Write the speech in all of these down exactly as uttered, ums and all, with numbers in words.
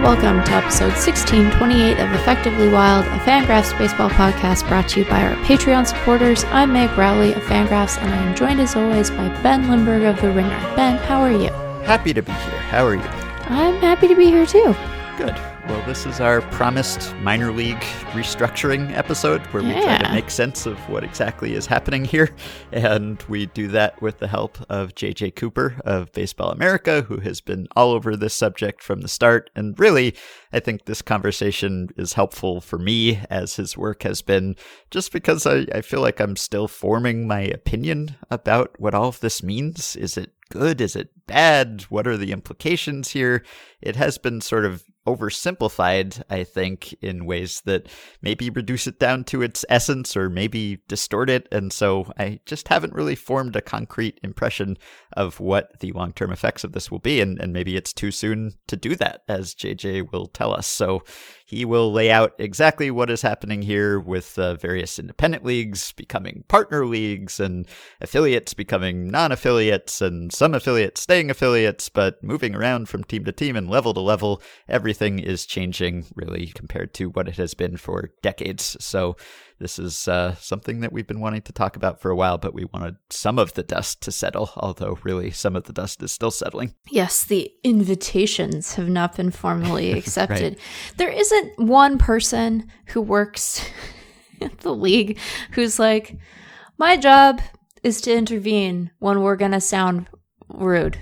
Welcome to episode sixteen twenty-eight of Effectively Wild, a Fangraphs baseball podcast brought to you by our Patreon supporters. I'm Meg Rowley of Fangraphs, and I am joined as always by Ben Lindbergh of The Ringer. Ben, how are you? Happy to be here. How are you? I'm happy to be here too. Good. Well, this is our promised minor league restructuring episode where yeah. we try to make sense of what exactly is happening here. And we do that with the help of J J Cooper of Baseball America, who has been all over this subject from the start. And really, I think this conversation is helpful for me, as his work has been, just because I, I feel like I'm still forming my opinion about what all of this means. Is it good? Is it bad? What are the implications here? It has been sort of oversimplified, I think, in ways that maybe reduce it down to its essence or maybe distort it. And so I just haven't really formed a concrete impression of what the long-term effects of this will be. And, and maybe it's too soon to do that, as J J will tell us. So he will lay out exactly what is happening here with uh, various independent leagues becoming partner leagues and affiliates becoming non-affiliates and some affiliates staying affiliates, but moving around from team to team and level to level. Every Everything is changing, really, compared to what it has been for decades. So this is uh, something that we've been wanting to talk about for a while, but we wanted some of the dust to settle, although really some of the dust is still settling. Yes, the invitations have not been formally accepted. Right. There isn't one person who works at the league who's like, my job is to intervene when we're going to sound rude.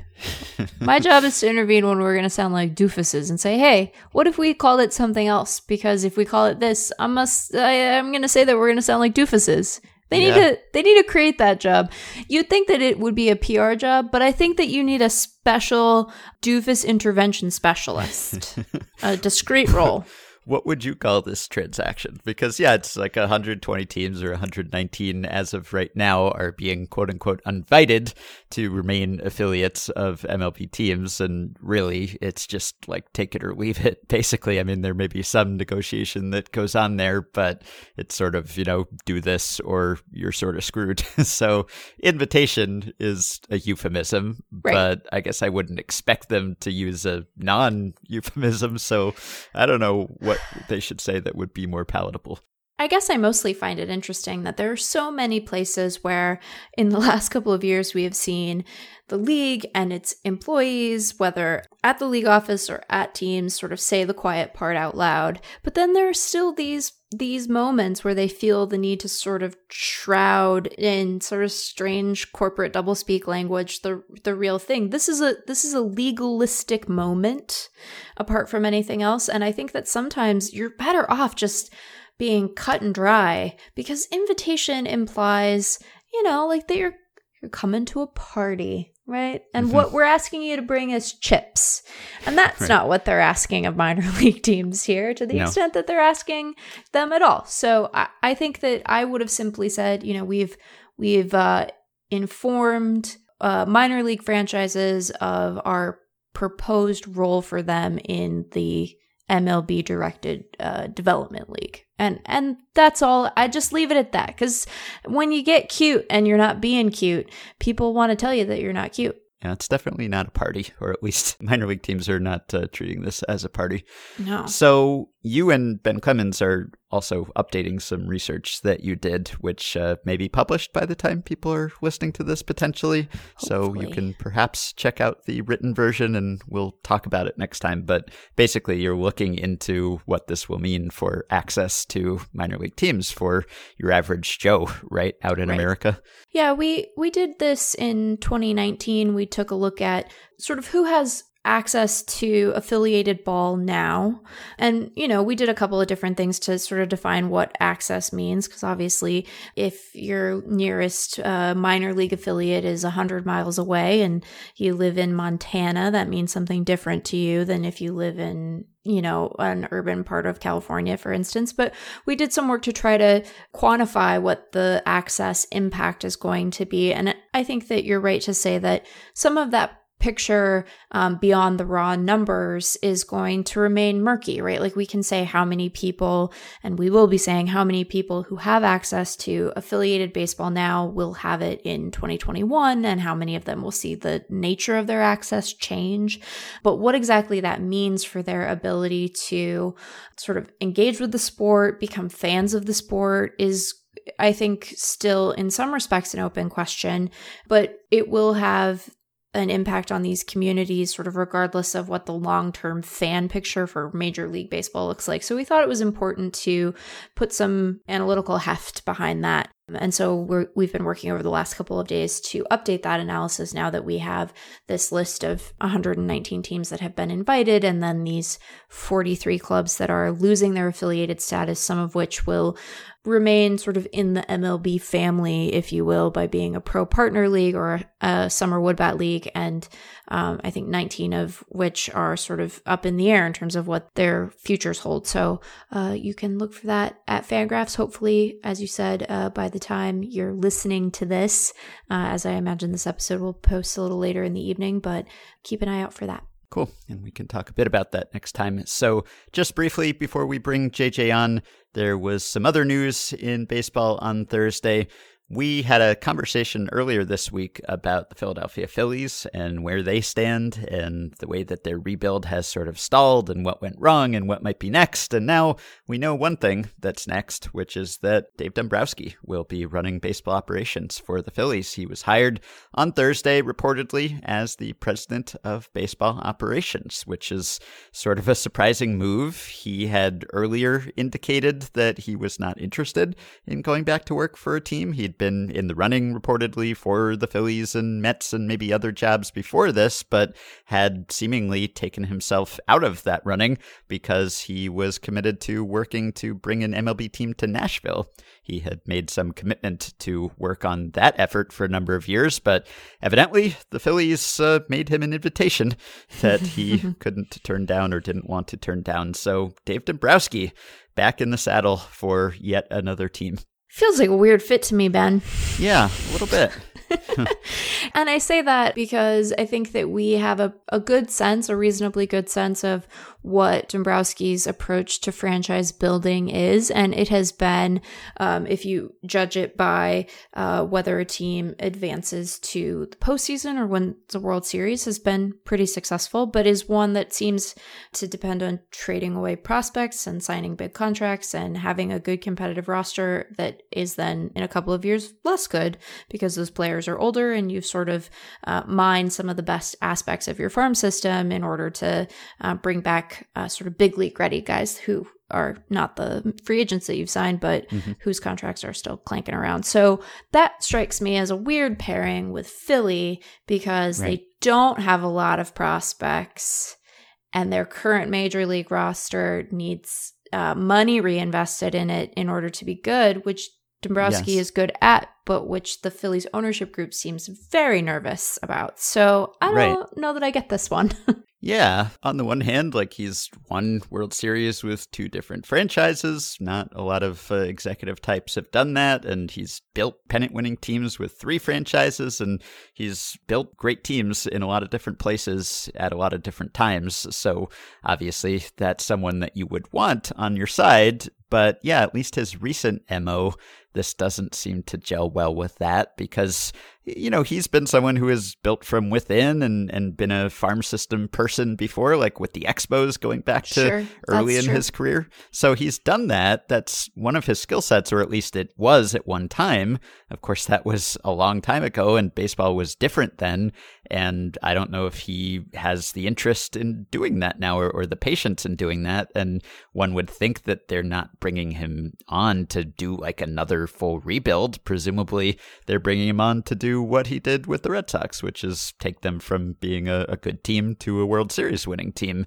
My job is to intervene when we're going to sound like doofuses and say, hey, what if we call it something else? Because if we call it this, I must, I, I'm going to say that we're going to sound like doofuses. They yeah. need to, they need to create that job. You'd think that it would be a P R job, but I think that you need a special doofus intervention specialist, a discreet role. What would you call this transaction? Because, yeah, it's like one hundred twenty teams or one hundred nineteen as of right now are being, quote unquote, invited to remain affiliates of M L B teams. And really, it's just like take it or leave it, basically. I mean, there may be some negotiation that goes on there, but it's sort of, you know, do this or you're sort of screwed. So invitation is a euphemism, right. But I guess I wouldn't expect them to use a non-euphemism. So I don't know what they should say that would be more palatable. I guess I mostly find it interesting that there are so many places where in the last couple of years we have seen the league and its employees, whether at the league office or at teams, sort of say the quiet part out loud. But then there are still these these moments where they feel the need to sort of shroud in sort of strange corporate doublespeak language the the real thing. This is a this is a legalistic moment apart from anything else. And I think that sometimes you're better off just being cut and dry, because invitation implies, you know, like that you're you're coming to a party, right? And mm-hmm. what we're asking you to bring is chips. And that's right. not what they're asking of minor league teams here, to the no. extent that they're asking them at all. So I, I think that I would have simply said, you know, we've we've uh, informed uh, minor league franchises of our proposed role for them in the M L B directed uh, development league. And and that's all. I just leave it at that, because when you get cute and you're not being cute, people want to tell you that you're not cute. Yeah, it's definitely not a party, or at least minor league teams are not uh, treating this as a party. No. So you and Ben Clemens are also updating some research that you did, which uh, may be published by the time people are listening to this, potentially. Hopefully. So you can perhaps check out the written version and we'll talk about it next time. But basically, you're looking into what this will mean for access to minor league teams for your average Joe, right, out in right. America. Yeah, we, we did this in twenty nineteen. We took a look at sort of who has access to affiliated ball now. And, you know, we did a couple of different things to sort of define what access means, because obviously if your nearest uh, minor league affiliate is one hundred miles away and you live in Montana, that means something different to you than if you live in, you know, an urban part of California, for instance. But we did some work to try to quantify what the access impact is going to be. And I think that you're right to say that some of that picture um, beyond the raw numbers is going to remain murky, right? Like we can say how many people, and we will be saying how many people who have access to affiliated baseball now will have it in twenty twenty-one, and how many of them will see the nature of their access change. But what exactly that means for their ability to sort of engage with the sport, become fans of the sport is, I think, still in some respects an open question, but it will have an impact on these communities sort of regardless of what the long-term fan picture for Major League Baseball looks like. So we thought it was important to put some analytical heft behind that. And so we're, we've been working over the last couple of days to update that analysis now that we have this list of one hundred nineteen teams that have been invited and then these forty-three clubs that are losing their affiliated status, some of which will remain sort of in the M L B family, if you will, by being a pro partner league or a summer woodbat league. And um, I think nineteen of which are sort of up in the air in terms of what their futures hold. So uh, you can look for that at Fangraphs, hopefully, as you said, uh, by the time you're listening to this, uh, as I imagine this episode will post a little later in the evening, but keep an eye out for that. Cool. And we can talk a bit about that next time. So just briefly before we bring J J on, there was some other news in baseball on Thursday. We had a conversation earlier this week about the Philadelphia Phillies and where they stand and the way that their rebuild has sort of stalled and what went wrong and what might be next. And now we know one thing that's next, which is that Dave Dombrowski will be running baseball operations for the Phillies. He was hired on Thursday, reportedly, as the president of baseball operations, which is sort of a surprising move. He had earlier indicated that he was not interested in going back to work for a team. He'd been in the running reportedly for the Phillies and Mets and maybe other jobs before this, but had seemingly taken himself out of that running because he was committed to working to bring an M L B team to Nashville. He had made some commitment to work on that effort for a number of years, but evidently the Phillies uh, made him an invitation that he couldn't turn down or didn't want to turn down. So Dave Dombrowski back in the saddle for yet another team. Feels like a weird fit to me, Ben. Yeah, a little bit. And I say that because I think that we have a, a good sense, a reasonably good sense of what Dombrowski's approach to franchise building is. And it has been, um, if you judge it by uh, whether a team advances to the postseason or wins the World Series, has been pretty successful, but is one that seems to depend on trading away prospects and signing big contracts and having a good competitive roster that is then in a couple of years less good because those players are older and you've sort of uh, mined some of the best aspects of your farm system in order to uh, bring back Uh, sort of big league ready guys who are not the free agents that you've signed, but mm-hmm. whose contracts are still clanking around. So that strikes me as a weird pairing with Philly because right. they don't have a lot of prospects and their current major league roster needs uh, money reinvested in it in order to be good, which Dombrowski yes. is good at, but which the Phillies ownership group seems very nervous about. So I don't right. know that I get this one. Yeah. On the one hand, like he's won World Series with two different franchises. Not a lot of uh, executive types have done that. And he's built pennant-winning teams with three franchises. And he's built great teams in a lot of different places at a lot of different times. So obviously that's someone that you would want on your side. But yeah, at least his recent M O, this doesn't seem to gel well with that because, you know, he's been someone who has built from within and, and been a farm system person before, like with the Expos going back to sure, early in true. his career. So he's done that. That's one of his skill sets, or at least it was at one time. Of course, that was a long time ago and baseball was different then. And I don't know if he has the interest in doing that now or, or the patience in doing that. And one would think that they're not bringing him on to do like another full rebuild. Presumably, they're bringing him on to do what he did with the Red Sox, which is take them from being a, a good team to a World Series winning team.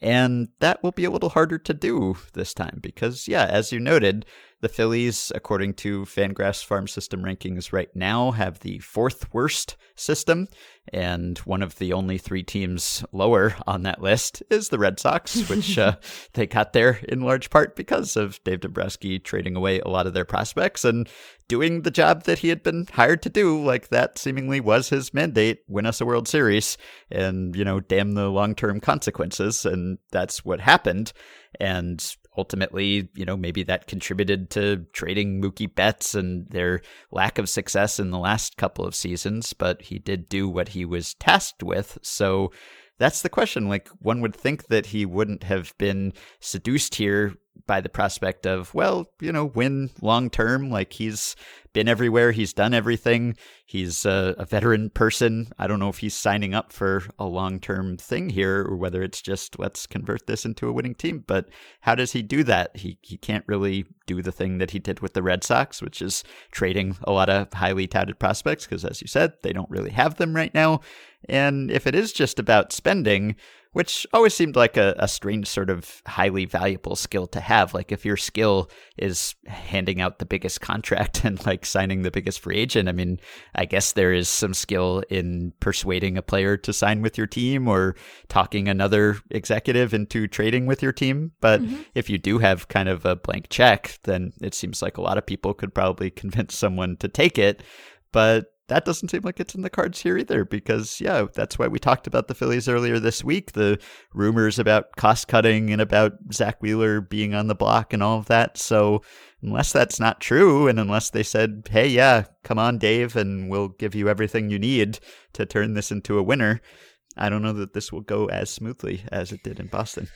And that will be a little harder to do this time because, yeah, as you noted, The Phillies, according to Fangraphs farm system rankings right now, have the fourth worst system, and one of the only three teams lower on that list is the Red Sox, which uh, they got there in large part because of Dave Dombrowski trading away a lot of their prospects and doing the job that he had been hired to do. Like, that seemingly was his mandate: win us a World Series and, you know, damn the long-term consequences, and that's what happened. And ultimately, you know, maybe that contributed to trading Mookie Betts and their lack of success in the last couple of seasons, but he did do what he was tasked with. So that's the question. Like, one would think that he wouldn't have been seduced here by the prospect of, well, you know, win long term. Like, he's been everywhere. He's done everything. He's a, a veteran person. I don't know if he's signing up for a long-term thing here or whether it's just, let's convert this into a winning team. But how does he do that? He he can't really do the thing that he did with the Red Sox, which is trading a lot of highly touted prospects, because as you said, they don't really have them right now. And if it is just about spending, which always seemed like a, a strange sort of highly valuable skill to have. Like, if your skill is handing out the biggest contract and like signing the biggest free agent, I mean, I guess there is some skill in persuading a player to sign with your team or talking another executive into trading with your team. But mm-hmm. if you do have kind of a blank check, then it seems like a lot of people could probably convince someone to take it. But that doesn't seem like it's in the cards here either, because, yeah, that's why we talked about the Phillies earlier this week. The rumors about cost cutting and about Zach Wheeler being on the block and all of that. So unless that's not true, and unless they said, hey, yeah, come on, Dave, and we'll give you everything you need to turn this into a winner, I don't know that this will go as smoothly as it did in Boston.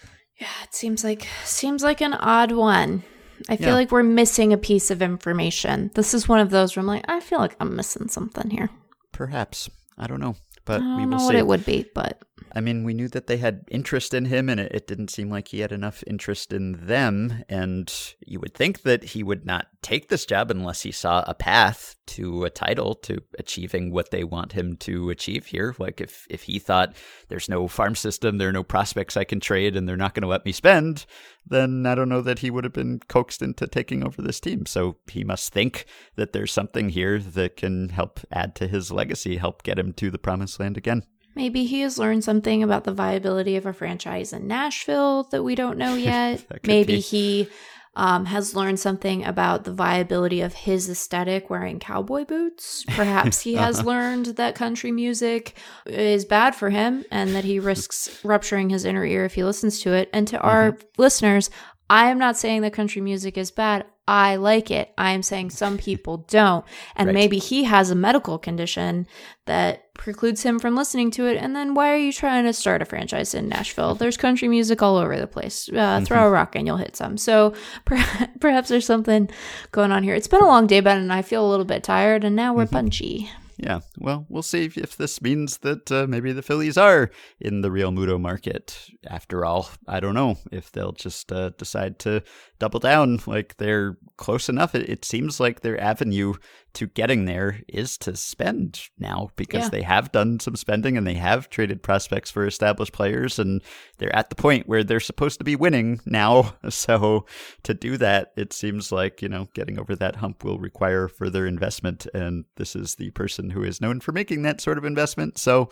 Yeah, it seems like seems like an odd one. I feel yeah. like we're missing a piece of information. This is one of those where I'm like, I feel like I'm missing something here. Perhaps. I don't know. But I don't we will know see. what it would be, but I mean, we knew that they had interest in him, and it, it didn't seem like he had enough interest in them. And you would think that he would not take this job unless he saw a path to a title, to achieving what they want him to achieve here. Like, if, if he thought there's no farm system, there are no prospects I can trade, and they're not going to let me spend, then I don't know that he would have been coaxed into taking over this team. So he must think that there's something here that can help add to his legacy, help get him to the promised land again. Maybe he has learned something about the viability of a franchise in Nashville that we don't know yet. Maybe be. he um, has learned something about the viability of his aesthetic wearing cowboy boots. Perhaps he uh-huh. has learned that country music is bad for him and that he risks rupturing his inner ear if he listens to it. And to mm-hmm. our listeners, I am not saying that country music is bad. I like it. I'm saying some people don't. And right. maybe he has a medical condition that precludes him from listening to it. And then why are you trying to start a franchise in Nashville? There's country music all over the place. Uh, mm-hmm. Throw a rock and you'll hit some. So per- perhaps there's something going on here. It's been a long day, Ben, and I feel a little bit tired. And now we're mm-hmm. punchy. Yeah, well, we'll see if this means that uh, maybe the Phillies are in the real Muto market. After all, I don't know if they'll just uh, decide to double down. Like, they're close enough. It, it seems like their avenue to getting there is to spend now, because yeah. they have done some spending and they have traded prospects for established players, and they're at the point where they're supposed to be winning now. So to do that, it seems like, you know, getting over that hump will require further investment, and this is the person who is known for making that sort of investment. So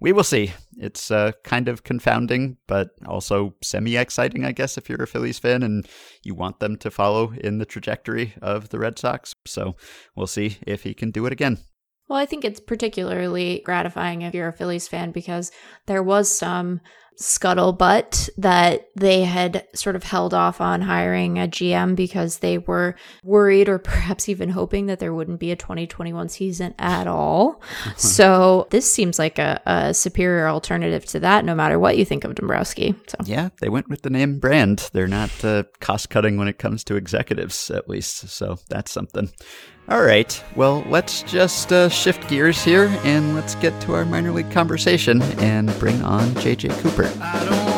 we will see. It's uh, kind of confounding, but also semi-exciting, I guess, if you're a Phillies fan and you want them to follow in the trajectory of the Red Sox. So we'll see if he can do it again. Well, I think it's particularly gratifying if you're a Phillies fan, because there was some scuttlebutt that they had sort of held off on hiring a G M because they were worried, or perhaps even hoping, that there wouldn't be a twenty twenty-one season at all. So this seems like a, a superior alternative to that, no matter what you think of Dombrowski. So yeah, they went with the name brand. They're not uh, cost cutting when it comes to executives, at least. So that's something. All right. Well, let's just uh, shift gears here and let's get to our minor league conversation and bring on J J Cooper. I don't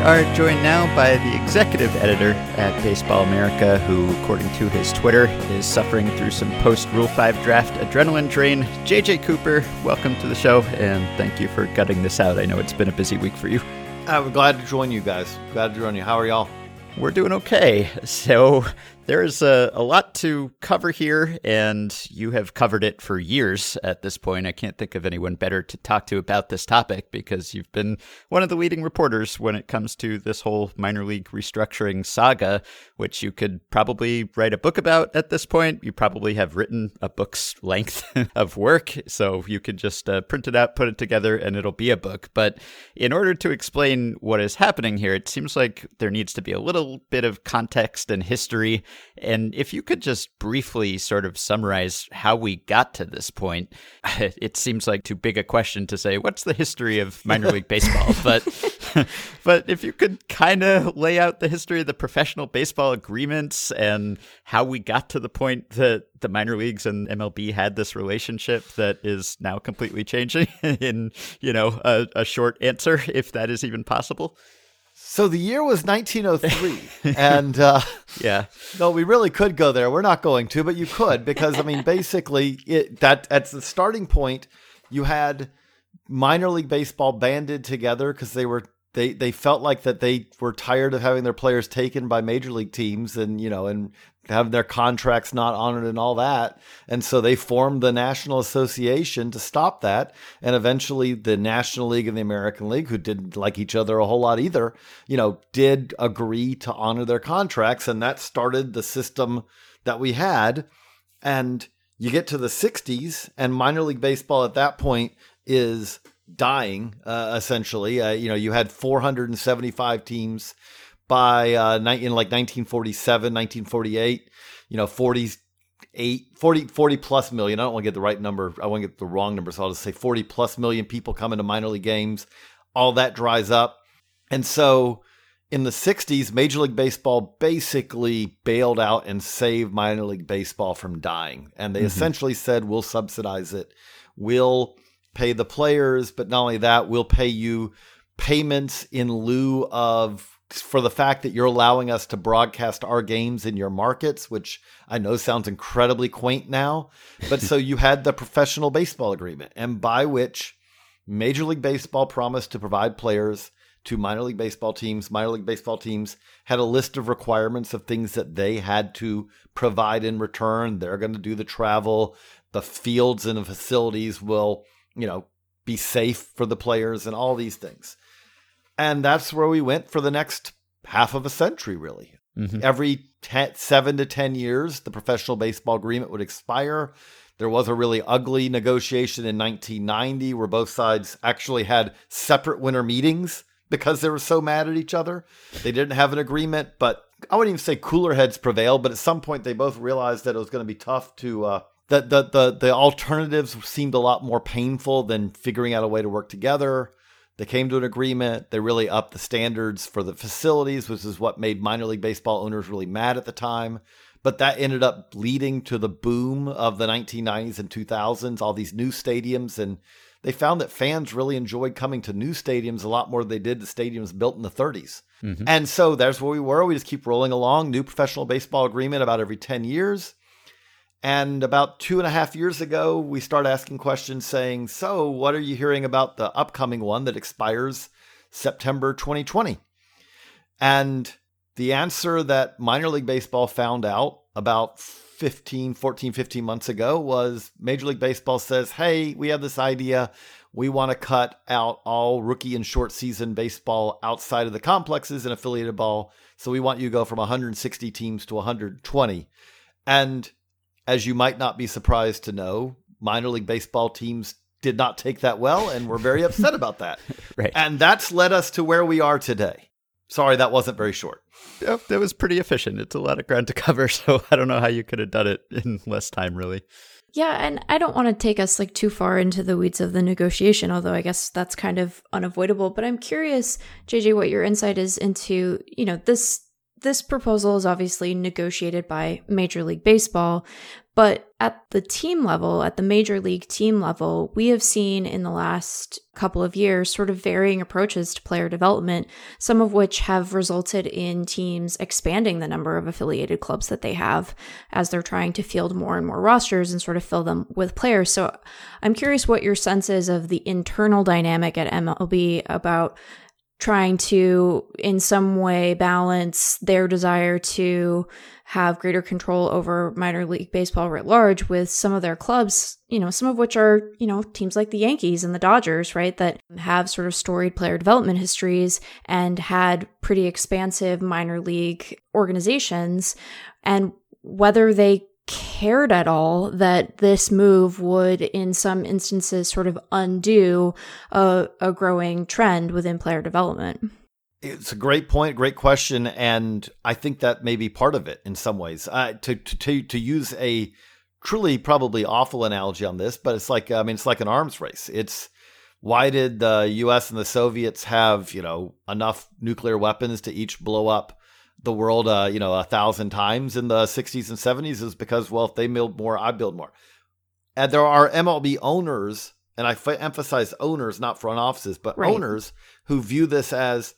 are joined now by the executive editor at Baseball America, who, according to his Twitter, is suffering through some post-Rule five draft adrenaline drain. J J Cooper, welcome to the show, and thank you for gutting this out. I know it's been a busy week for you. I'm glad to join you guys. Glad to join you. How are y'all? We're doing okay. So there's a, a lot to cover here, and you have covered it for years at this point. I can't think of anyone better to talk to about this topic because you've been one of the leading reporters when it comes to this whole minor league restructuring saga, which you could probably write a book about at this point. You probably have written a book's length of work, so you could just uh, print it out, put it together, and it'll be a book. But in order to explain what is happening here, it seems like there needs to be a little bit of context and history. And if you could just briefly sort of summarize how we got to this point. It seems like too big a question to say, what's the history of minor league baseball? But but if you could kind of lay out the history of the professional baseball agreements and how we got to the point that the minor leagues and M L B had this relationship that is now completely changing in, you know, a, a short answer, if that is even possible. So the year was nineteen oh three, and uh, yeah, no, we really could go there. We're not going to, but you could because, I mean, basically, it, that at the starting point, you had minor league baseball banded together because they were they they felt like that they were tired of having their players taken by major league teams, and you know, and having their contracts not honored and all that, and so they formed the National Association to stop that. And eventually, the National League and the American League, who didn't like each other a whole lot either, you know, did agree to honor their contracts, and that started the system that we had. And you get to the sixties, and minor league baseball at that point is dying uh, essentially. Uh, you know, you had four hundred seventy-five teams. By uh, in like nineteen forty-seven, nineteen forty-eight, you know, forty-eight, forty, forty plus million. I don't want to get the right number. I want to get the wrong number. So I'll just say forty plus million people come into minor league games. All that dries up. And so in the sixties, Major League Baseball basically bailed out and saved minor league baseball from dying. And they mm-hmm. essentially said, we'll subsidize it. We'll pay the players. But not only that, we'll pay you payments in lieu of for the fact that you're allowing us to broadcast our games in your markets, which I know sounds incredibly quaint now, but so you had the professional baseball agreement, and by which Major League Baseball promised to provide players to minor league baseball teams. Minor league baseball teams had a list of requirements of things that they had to provide in return. They're going to do the travel, the fields and the facilities will, you know, be safe for the players and all these things. And that's where we went for the next half of a century, really. Mm-hmm. Every ten, seven to ten years, the professional baseball agreement would expire. There was a really ugly negotiation in nineteen ninety where both sides actually had separate winter meetings because they were so mad at each other. They didn't have an agreement, but I wouldn't even say cooler heads prevailed, but at some point they both realized that it was going to be tough to uh, – that the, the, the alternatives seemed a lot more painful than figuring out a way to work together. They came to an agreement. They really upped the standards for the facilities, which is what made minor league baseball owners really mad at the time. But that ended up leading to the boom of the nineteen nineties and two thousands, all these new stadiums. And they found that fans really enjoyed coming to new stadiums a lot more than they did the stadiums built in the thirties. Mm-hmm. And so there's where we were. We just keep rolling along. New professional baseball agreement about every ten years. And about two and a half years ago, we start asking questions saying, so what are you hearing about the upcoming one that expires September twenty twenty? And the answer that minor league baseball found out about fifteen, fourteen, fifteen months ago was Major League Baseball says, hey, we have this idea. We want to cut out all rookie and short season baseball outside of the complexes and affiliated ball. So we want you to go from one hundred sixty teams to one hundred twenty. And as you might not be surprised to know, minor league baseball teams did not take that well and were very upset about that. Right. And that's led us to where we are today. Sorry, that wasn't very short. Yep, that was pretty efficient. It's a lot of ground to cover, so I don't know how you could have done it in less time, really. Yeah, and I don't want to take us like too far into the weeds of the negotiation, although I guess that's kind of unavoidable. But I'm curious, J J, what your insight is into, you know, this This proposal is obviously negotiated by Major League Baseball, but at the team level, at the Major League team level, we have seen in the last couple of years sort of varying approaches to player development, some of which have resulted in teams expanding the number of affiliated clubs that they have as they're trying to field more and more rosters and sort of fill them with players. So I'm curious what your sense is of the internal dynamic at M L B about trying to, in some way, balance their desire to have greater control over minor league baseball writ large with some of their clubs, you know, some of which are, you know, teams like the Yankees and the Dodgers, right, that have sort of storied player development histories and had pretty expansive minor league organizations, and whether they cared at all that this move would in some instances sort of undo a, a growing trend within player development. It's a great point, great question, and I think that may be part of it in some ways. Uh, to, to to to use a truly probably awful analogy on this, but it's like I mean it's like an arms race. It's why did the U S and the Soviets have, you know, enough nuclear weapons to each blow up the world, uh, you know, a thousand times in the sixties and seventies? Is because, well, if they build more, I build more. And there are M L B owners, and I f- emphasize owners, not front offices, but right. owners who view this as,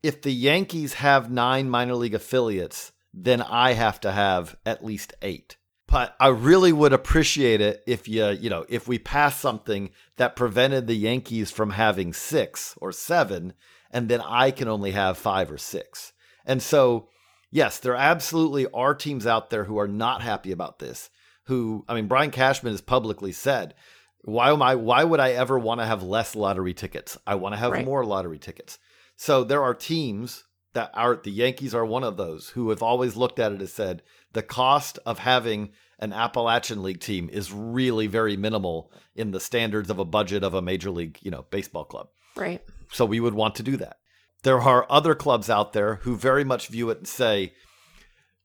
if the Yankees have nine minor league affiliates, then I have to have at least eight. But I really would appreciate it if you, you know, if we passed something that prevented the Yankees from having six or seven, and then I can only have five or six. And so, yes, there absolutely are teams out there who are not happy about this, who, I mean, Brian Cashman has publicly said, why am I, why would I ever want to have less lottery tickets? I want to have right. more lottery tickets. So there are teams that are, the Yankees are one of those, who have always looked at it and said, the cost of having an Appalachian League team is really very minimal in the standards of a budget of a major league, you know, baseball club. Right. So we would want to do that. There are other clubs out there who very much view it and say,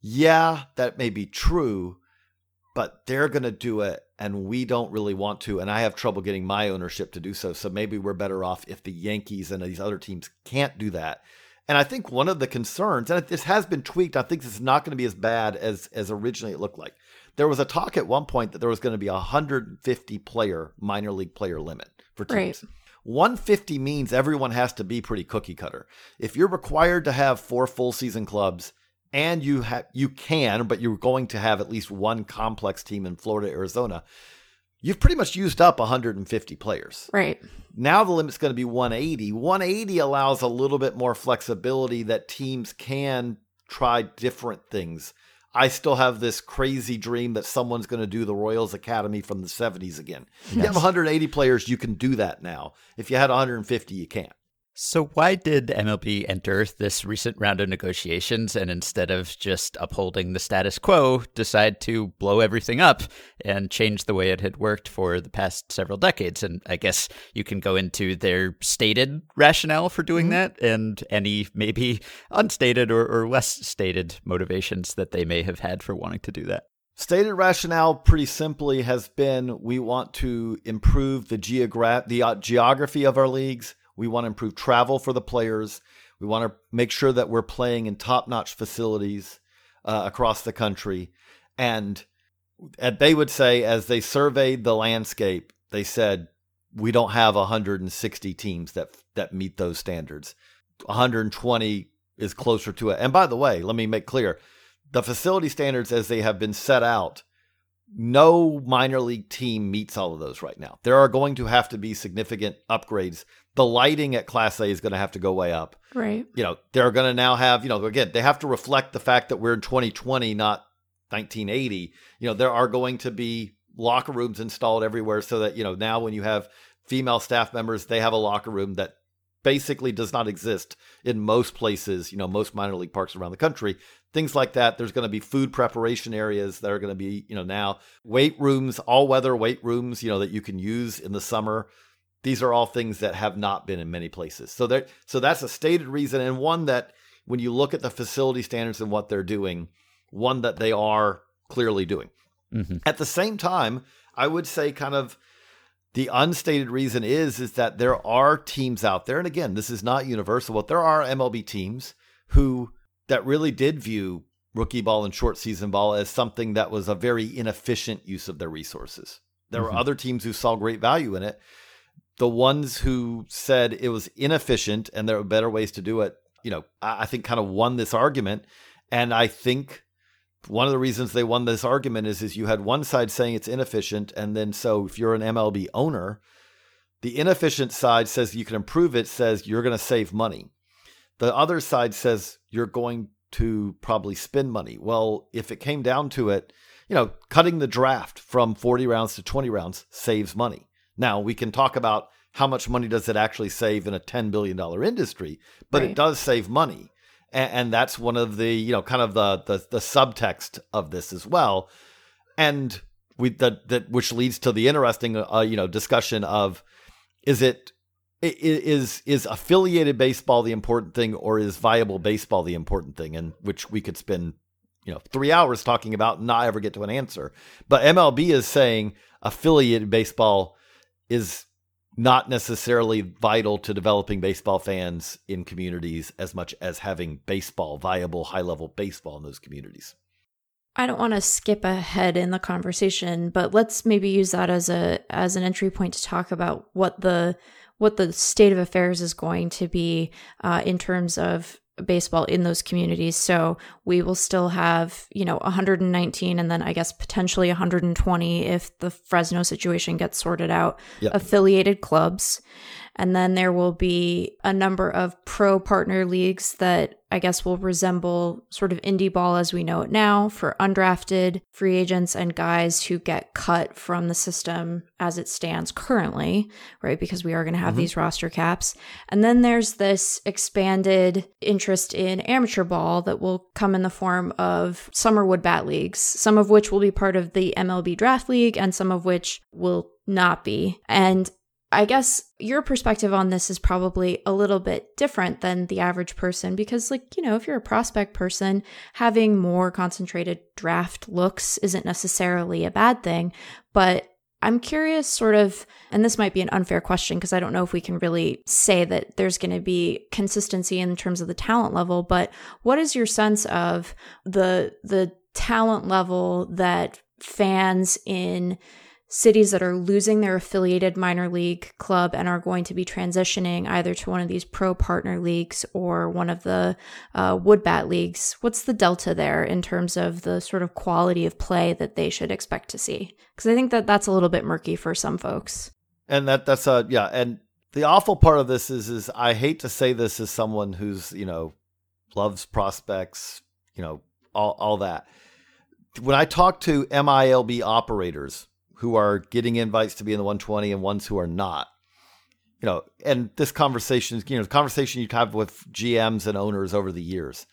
yeah, that may be true, but they're going to do it and we don't really want to. And I have trouble getting my ownership to do so. So maybe we're better off if the Yankees and these other teams can't do that. And I think one of the concerns, and this has been tweaked, I think this is not going to be as bad as, as originally it looked like. There was a talk at one point that there was going to be a one hundred fifty player minor league player limit for teams. Right. one hundred fifty means everyone has to be pretty cookie cutter. If you're required to have four full season clubs and you ha- you can, but you're going to have at least one complex team in Florida, Arizona, you've pretty much used up one hundred fifty players. Right. Now the limit's going to be one hundred eighty. one hundred eighty allows a little bit more flexibility that teams can try different things. I still have this crazy dream that someone's going to do the Royals Academy from the seventies again. Yes. You have one hundred eighty players, you can do that now. If you had one hundred fifty, you can't. So why did M L B enter this recent round of negotiations and instead of just upholding the status quo, decide to blow everything up and change the way it had worked for the past several decades? And I guess you can go into their stated rationale for doing that and any maybe unstated or, or less stated motivations that they may have had for wanting to do that. Stated rationale pretty simply has been, we want to improve the, geogra- the uh, geography of our leagues. We want to improve travel for the players. We want to make sure that we're playing in top-notch facilities uh, across the country. And, and they would say, as they surveyed the landscape, they said, we don't have one hundred sixty teams that that meet those standards. one hundred twenty is closer to it. And by the way, let me make clear, the facility standards as they have been set out, no minor league team meets all of those right now. There are going to have to be significant upgrades. The lighting at Class A is going to have to go way up. Right. You know, they're going to now have, you know, again, they have to reflect the fact that we're in twenty twenty, not nineteen eighty. You know, there are going to be locker rooms installed everywhere so that, you know, now when you have female staff members, they have a locker room that basically does not exist in most places, you know, most minor league parks around the country, things like that. There's going to be food preparation areas that are going to be, you know, now weight rooms, all weather weight rooms, you know, that you can use in the summer. These are all things that have not been in many places. So there, so that's a stated reason. And one that when you look at the facility standards and what they're doing, one that they are clearly doing. Mm-hmm. At the same time, I would say kind of, the unstated reason is, is that there are teams out there, and again, this is not universal, but there are M L B teams who that really did view rookie ball and short season ball as something that was a very inefficient use of their resources. There mm-hmm. were other teams who saw great value in it. The ones who said it was inefficient and there were better ways to do it, you know, I, I think kind of won this argument. And I think one of the reasons they won this argument is, is you had one side saying it's inefficient. And then so if you're an M L B owner, the inefficient side says you can improve it, says you're going to save money. The other side says you're going to probably spend money. Well, if it came down to it, you know, cutting the draft from forty rounds to twenty rounds saves money. Now, we can talk about how much money does it actually save in a ten billion dollars industry, but right. it does save money. And, and that's one of the, you know, kind of the the, the subtext of this as well. And we that, that which leads to the interesting, uh, you know, discussion of, is it, Is is affiliated baseball the important thing, or is viable baseball the important thing? And which we could spend, you know, three hours talking about and not ever get to an answer. But M L B is saying affiliated baseball is not necessarily vital to developing baseball fans in communities as much as having baseball, viable, high-level baseball in those communities. I don't want to skip ahead in the conversation, but let's maybe use that as a as an entry point to talk about what the what the state of affairs is going to be uh, in terms of baseball in those communities. So we will still have, you know, one hundred nineteen and then I guess potentially one hundred twenty if the Fresno situation gets sorted out, yep. affiliated clubs. And then there will be a number of pro partner leagues that I guess will resemble sort of indie ball as we know it now for undrafted free agents and guys who get cut from the system as it stands currently, right? Because we are going to have mm-hmm. these roster caps. And then there's this expanded interest in amateur ball that will come in the form of summer wood bat leagues, some of which will be part of the M L B draft league and some of which will not be. And I guess your perspective on this is probably a little bit different than the average person because, like, you know, if you're a prospect person, having more concentrated draft looks isn't necessarily a bad thing. But I'm curious sort of, and this might be an unfair question because I don't know if we can really say that there's going to be consistency in terms of the talent level, but what is your sense of the the talent level that fans in cities that are losing their affiliated minor league club and are going to be transitioning either to one of these pro partner leagues or one of the uh, wood bat leagues? What's the delta there in terms of the sort of quality of play that they should expect to see? Because I think that that's a little bit murky for some folks. And that that's a, yeah. And the awful part of this is, is I hate to say this as someone who's, you know, loves prospects, you know, all, all that. When I talk to M I L B operators who are getting invites to be in the one twenty and ones who are not, you know, and this conversation, you know, the conversation you have with G Ms and owners over the years,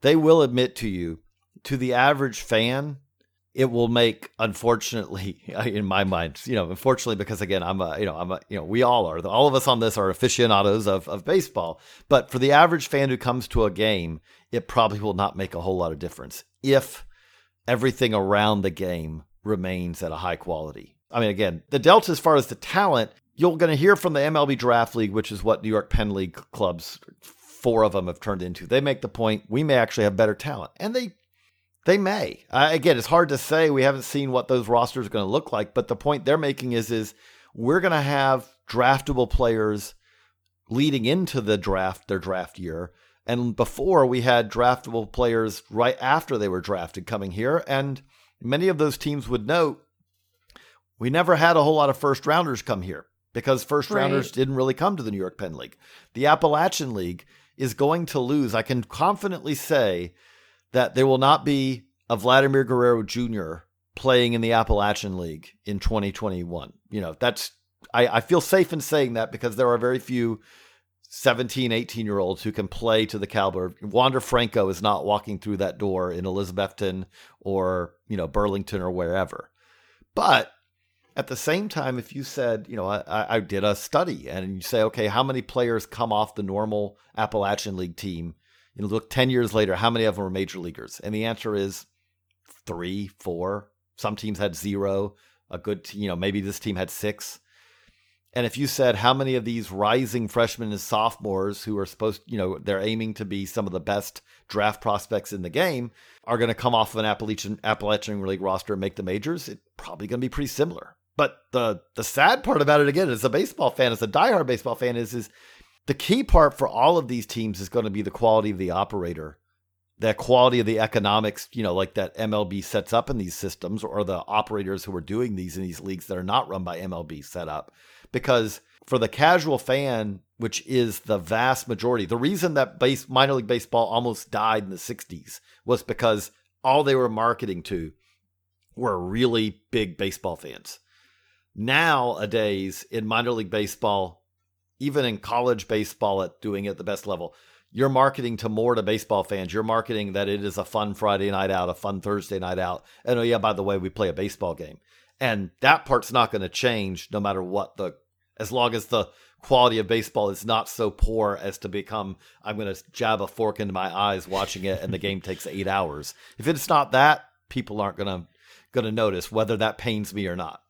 they will admit to you, to the average fan, it will make, unfortunately, in my mind, you know, unfortunately, because again, I'm a, you know, I'm a, you know, we all are, all of us on this are aficionados of, of baseball, but for the average fan who comes to a game, it probably will not make a whole lot of difference if everything around the game remains at a high quality. I mean, again, the delta as far as the talent, you're going to hear from the M L B draft league, which is what New York Penn League clubs, four of them have turned into. They make the point, we may actually have better talent. And they they may. Uh, again, it's hard to say. We haven't seen what those rosters are going to look like. But the point they're making is, is we're going to have draftable players leading into the draft, their draft year. And before, we had draftable players right after they were drafted coming here. And many of those teams would note, we never had a whole lot of first rounders come here because first right. rounders didn't really come to the New York Penn League. The Appalachian League is going to lose. I can confidently say that there will not be a Vladimir Guerrero Junior playing in the Appalachian League in twenty twenty-one. You know, that's, I, I feel safe in saying that because there are very few seventeen, eighteen year olds who can play to the caliber. Wander Franco is not walking through that door in Elizabethton or, you know, Burlington or wherever. But at the same time, if you said, you know, I, I did a study and you say, okay, how many players come off the normal Appalachian League team? You know, look ten years later, how many of them are major leaguers? And the answer is three, four. Some teams had zero, a good, you know, maybe this team had six. And if you said how many of these rising freshmen and sophomores who are supposed, you know, they're aiming to be some of the best draft prospects in the game are going to come off of an Appalachian Appalachian League roster and make the majors, it's probably going to be pretty similar. But the the sad part about it, again, as a baseball fan, as a diehard baseball fan, is is the key part for all of these teams is going to be the quality of the operator, the quality of the economics, you know, like that M L B sets up in these systems, or the operators who are doing these in these leagues that are not run by M L B set up. Because for the casual fan, which is the vast majority, the reason that base, minor league baseball almost died in the sixties was because all they were marketing to were really big baseball fans. Nowadays, in minor league baseball, even in college baseball at doing it at the best level, you're marketing to more to baseball fans. You're marketing that it is a fun Friday night out, a fun Thursday night out. And oh yeah, by the way, we play a baseball game. And that part's not going to change no matter what, the as long as the quality of baseball is not so poor as to become, I'm going to jab a fork into my eyes watching it and the game takes eight hours. If it's not that, people aren't going to going to notice whether that pains me or not.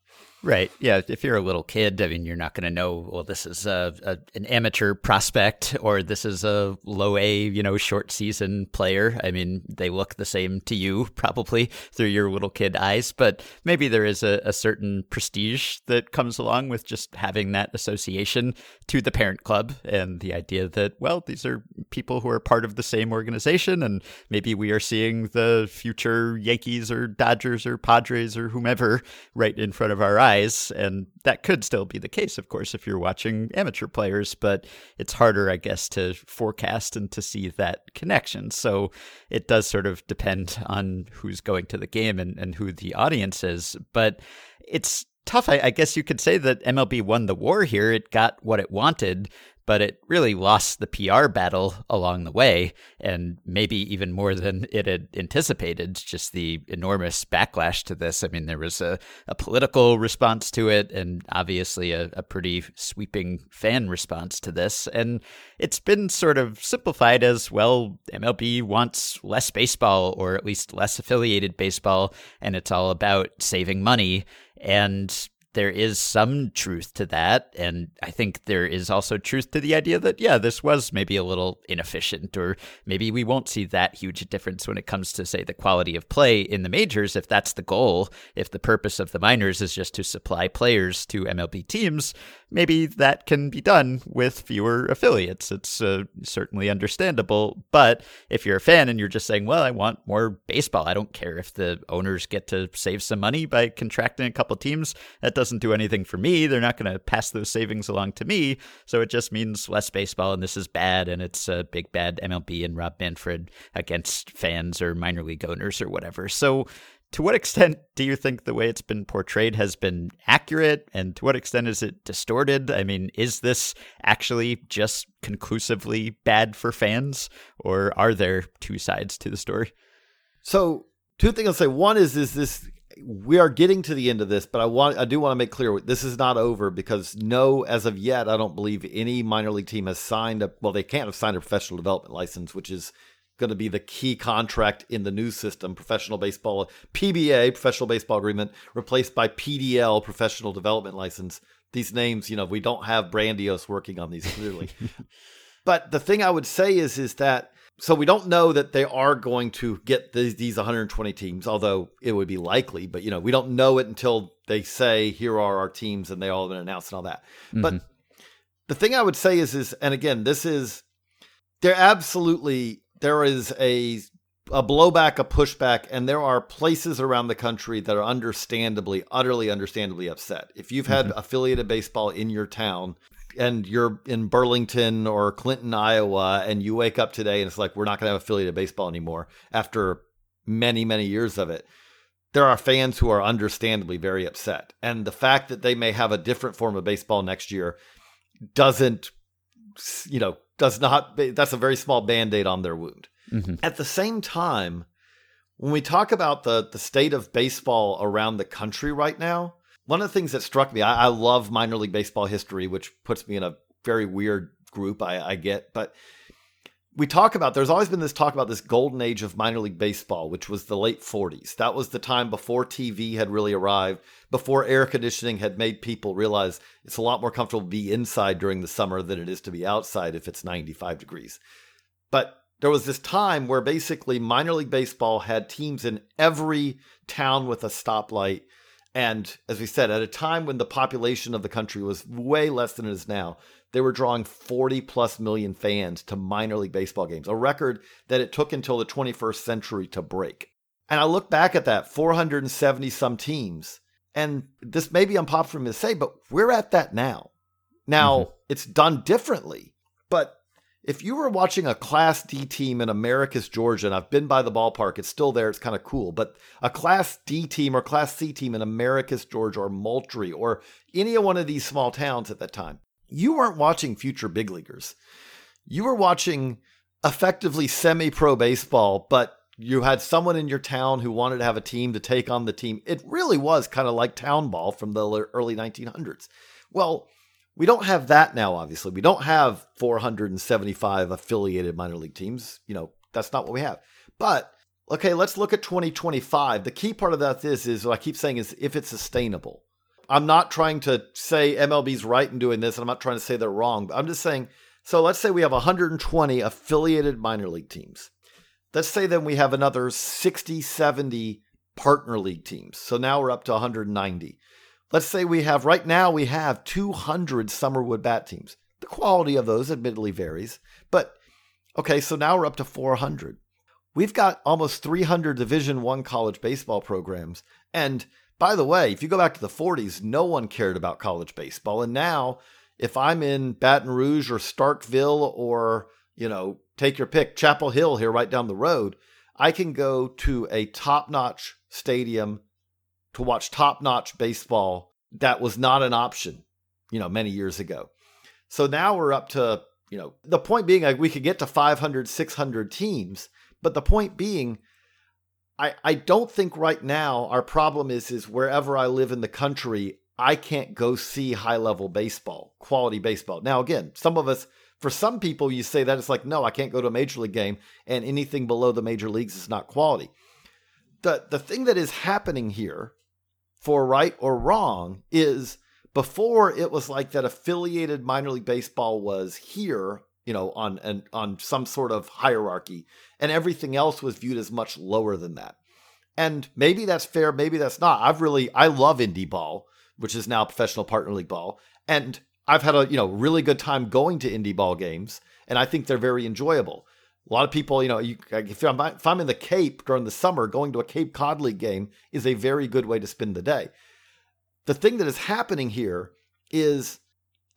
Right. Yeah. If you're a little kid, I mean, you're not going to know, well, this is a, a an amateur prospect or this is a low A, you know, short season player. I mean, they look the same to you probably through your little kid eyes, but maybe there is a, a certain prestige that comes along with just having that association to the parent club and the idea that, well, these are people who are part of the same organization and maybe we are seeing the future Yankees or Dodgers or Padres or whomever right in front of our eyes. And that could still be the case, of course, if you're watching amateur players, but it's harder, I guess, to forecast and to see that connection. So it does sort of depend on who's going to the game and, and who the audience is. But it's tough. I, I guess you could say that M L B won the war here. It got what it wanted, but it really lost the P R battle along the way, and maybe even more than it had anticipated, just the enormous backlash to this. I mean, there was a, a political response to it and obviously a, a pretty sweeping fan response to this. And it's been sort of simplified as, well, M L B wants less baseball or at least less affiliated baseball, and it's all about saving money. And there is some truth to that, and I think there is also truth to the idea that, yeah, this was maybe a little inefficient, or maybe we won't see that huge a difference when it comes to, say, the quality of play in the majors, if that's the goal. If the purpose of the minors is just to supply players to M L B teams, maybe that can be done with fewer affiliates. It's uh, certainly understandable, but if you're a fan and you're just saying, well, I want more baseball, I don't care if the owners get to save some money by contracting a couple teams, that doesn't Doesn't do anything for me. They're not going to pass those savings along to me. So it just means less baseball, and this is bad, and it's a big bad M L B and Rob Manfred against fans or minor league owners or whatever. So to what extent do you think the way it's been portrayed has been accurate, and to what extent is it distorted? I mean, is this actually just conclusively bad for fans, or are there two sides to the story? So two things I'll say. One is, is this we are getting to the end of this, but I want I do want to make clear this is not over, because no, as of yet, I don't believe any minor league team has signed a, well, they can't have signed a professional development license, which is going to be the key contract in the new system, professional baseball, P B A, professional baseball agreement, replaced by P D L, professional development license. These names, you know, we don't have Brandeis working on these clearly. But the thing I would say is, is that, so we don't know that they are going to get these, these one hundred twenty teams, although it would be likely, but you know, we don't know it until they say, here are our teams, and they all have been announced and all that. Mm-hmm. But the thing I would say is, is, and again, this is, there absolutely, there is a, a blowback, a pushback, and there are places around the country that are understandably, utterly understandably upset. If you've had mm-hmm. affiliated baseball in your town, and you're in Burlington or Clinton, Iowa, and you wake up today and it's like, we're not going to have affiliated baseball anymore after many, many years of it. There are fans who are understandably very upset. And the fact that they may have a different form of baseball next year doesn't, you know, does not, that's a very small Band-Aid on their wound. Mm-hmm. At the same time, when we talk about the the state of baseball around the country right now, one of the things that struck me, I, I love minor league baseball history, which puts me in a very weird group, I, I get. But we talk about, there's always been this talk about this golden age of minor league baseball, which was the late forties. That was the time before T V had really arrived, before air conditioning had made people realize it's a lot more comfortable to be inside during the summer than it is to be outside if it's ninety-five degrees. But there was this time where basically minor league baseball had teams in every town with a stoplight. And as we said, at a time when the population of the country was way less than it is now, they were drawing forty plus million fans to minor league baseball games, a record that it took until the twenty-first century to break. And I look back at that, four hundred seventy some teams, and this may be unpopular for me to say, but we're at that now. Now, mm-hmm. It's done differently, but if you were watching a Class D team in Americus, Georgia, and I've been by the ballpark, it's still there, it's kind of cool, but a Class D team or Class C team in Americus, Georgia, or Moultrie, or any one of these small towns at that time, you weren't watching future big leaguers. You were watching effectively semi-pro baseball, but you had someone in your town who wanted to have a team to take on the team. It really was kind of like town ball from the early nineteen hundreds. Well, we don't have that now, obviously. We don't have four hundred seventy-five affiliated minor league teams. You know, that's not what we have. But, okay, let's look at twenty twenty-five. The key part of that is, is what I keep saying is if it's sustainable. I'm not trying to say M L B's right in doing this, and I'm not trying to say they're wrong, but I'm just saying, so let's say we have one hundred twenty affiliated minor league teams. Let's say then we have another sixty, seventy partner league teams. So now we're up to one hundred ninety. Let's say we have, right now we have two hundred Summerwood bat teams. The quality of those admittedly varies, but okay, so now we're up to four hundred. We've got almost three hundred Division I college baseball programs. And by the way, if you go back to the forties, no one cared about college baseball. And now if I'm in Baton Rouge or Starkville or, you know, take your pick, Chapel Hill here right down the road, I can go to a top-notch stadium to watch top-notch baseball that was not an option, you know, many years ago. So now we're up to, you know, the point being like we could get to five hundred, six hundred teams, but the point being I, I don't think right now our problem is, is wherever I live in the country, I can't go see high-level baseball, quality baseball. Now, again, some of us, for some people, you say that it's like, no, I can't go to a major league game, and anything below the major leagues is not quality. The, the thing that is happening here, for right or wrong, is before it was like that affiliated minor league baseball was here, you know, on and on some sort of hierarchy, and everything else was viewed as much lower than that. And maybe that's fair, maybe that's not. I've really, I love indie ball, which is now professional partner league ball. And I've had a, you know, really good time going to indie ball games, and I think they're very enjoyable. A lot of people, you know, you, if, I'm, if I'm in the Cape during the summer, going to a Cape Cod League game is a very good way to spend the day. The thing that is happening here is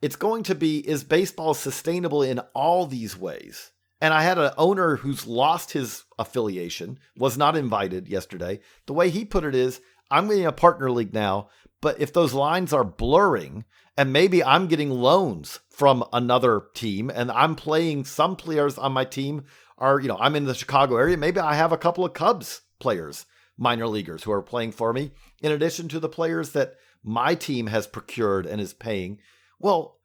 it's going to be, is baseball sustainable in all these ways? And I had an owner who's lost his affiliation, was not invited yesterday. The way he put it is, I'm getting a partner league now, but if those lines are blurring and maybe I'm getting loans from another team and I'm playing some players on my team are, you know, I'm in the Chicago area. Maybe I have a couple of Cubs players, minor leaguers who are playing for me in addition to the players that my team has procured and is paying. Well,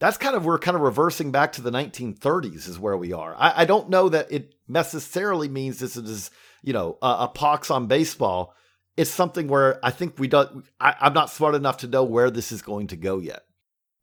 that's kind of, we're kind of reversing back to the nineteen thirties is where we are. I, I don't know that it necessarily means this is, you know, a, a pox on baseball. It's something where I think we don't, I, I'm not smart enough to know where this is going to go yet.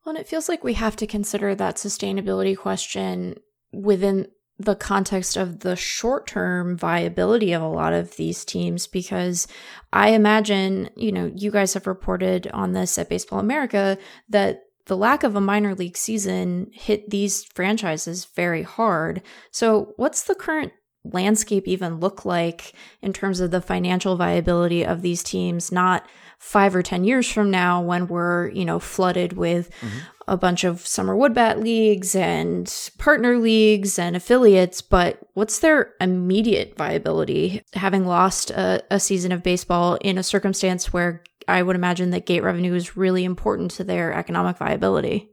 Well, and it feels like we have to consider that sustainability question within the context of the short-term viability of a lot of these teams, because I imagine, you know, you guys have reported on this at Baseball America that the lack of a minor league season hit these franchises very hard. So what's the current landscape even look like in terms of the financial viability of these teams, not five or ten years from now when we're, you know, flooded with mm-hmm. a bunch of summer wood bat leagues and partner leagues and affiliates, but what's their immediate viability having lost a, a season of baseball in a circumstance where I would imagine that gate revenue is really important to their economic viability.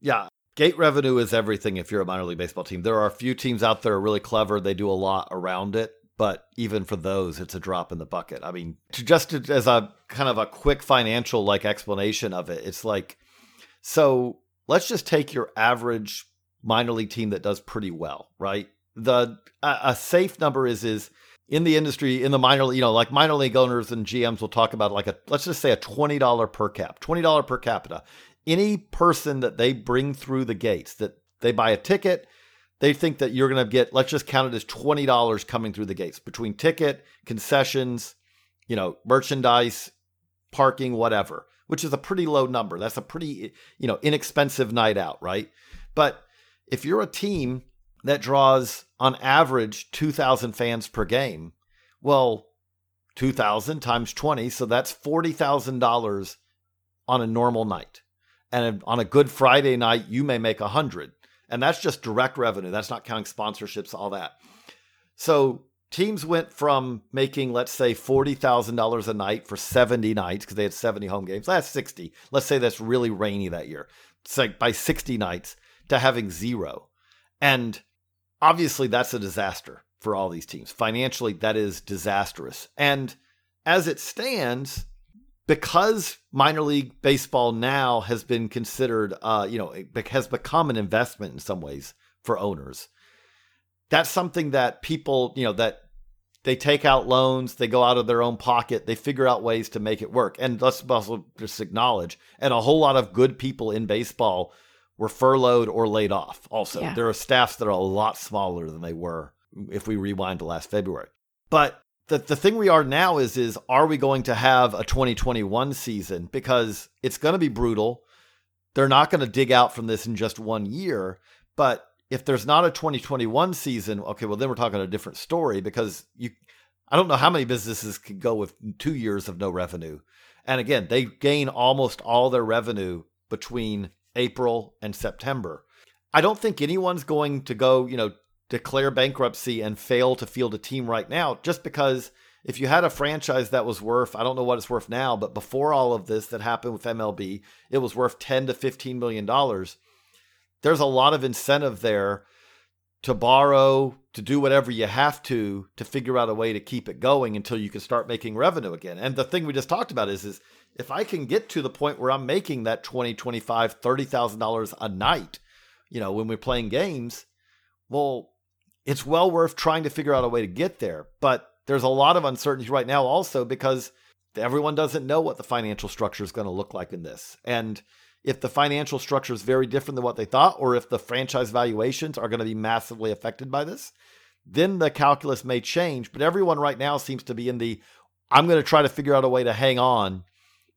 Yeah. Gate revenue is everything if you're a minor league baseball team. There are a few teams out there really clever. They do a lot around it, but even for those, it's a drop in the bucket. I mean, to just as a kind of a quick financial like explanation of it, it's like, so let's just take your average minor league team that does pretty well, right? the a, a safe number is is in the industry, in the minor, you know, like minor league owners and G Ms will talk about like a, let's just say a twenty dollars per cap, twenty dollars per capita. Any person that they bring through the gates, that they buy a ticket, they think that you're going to get, let's just count it as twenty dollars coming through the gates between ticket, concessions, you know, merchandise, parking, whatever, which is a pretty low number. That's a pretty, you know, inexpensive night out, right? But if you're a team that draws on average two thousand fans per game, well, two thousand times twenty, so that's forty thousand dollars on a normal night. And on a good Friday night, you may make one hundred. And that's just direct revenue. That's not counting sponsorships, all that. So teams went from making, let's say, forty thousand dollars a night for seventy nights, because they had seventy home games. That's sixty. Let's say that's really rainy that year. It's like by sixty nights to having zero. And obviously, that's a disaster for all these teams. Financially, that is disastrous. And as it stands, because minor league baseball now has been considered, uh, you know, it has become an investment in some ways for owners. That's something that people, you know, that they take out loans, they go out of their own pocket, they figure out ways to make it work. And let's also just acknowledge, and a whole lot of good people in baseball were furloughed or laid off. Also, yeah. There are staffs that are a lot smaller than they were if we rewind to last February. But the the thing we are now is, is are we going to have a twenty twenty-one season? Because it's going to be brutal. They're not going to dig out from this in just one year. But if there's not a twenty twenty-one season, okay, well, then we're talking a different story, because you, I don't know how many businesses can go with two years of no revenue. And again, they gain almost all their revenue between April and September. I don't think anyone's going to go, you know, declare bankruptcy and fail to field a team right now, just because if you had a franchise that was worth, I don't know what it's worth now, but before all of this that happened with M L B, it was worth ten to fifteen million dollars. There's a lot of incentive there to borrow, to do whatever you have to, to figure out a way to keep it going until you can start making revenue again. And the thing we just talked about is, is if I can get to the point where I'm making that twenty, twenty-five, thirty thousand dollars a night, you know, when we're playing games, well, it's well worth trying to figure out a way to get there. But there's a lot of uncertainty right now also, because everyone doesn't know what the financial structure is going to look like in this. And if the financial structure is very different than what they thought, or if the franchise valuations are going to be massively affected by this, then the calculus may change. But everyone right now seems to be in the, I'm going to try to figure out a way to hang on,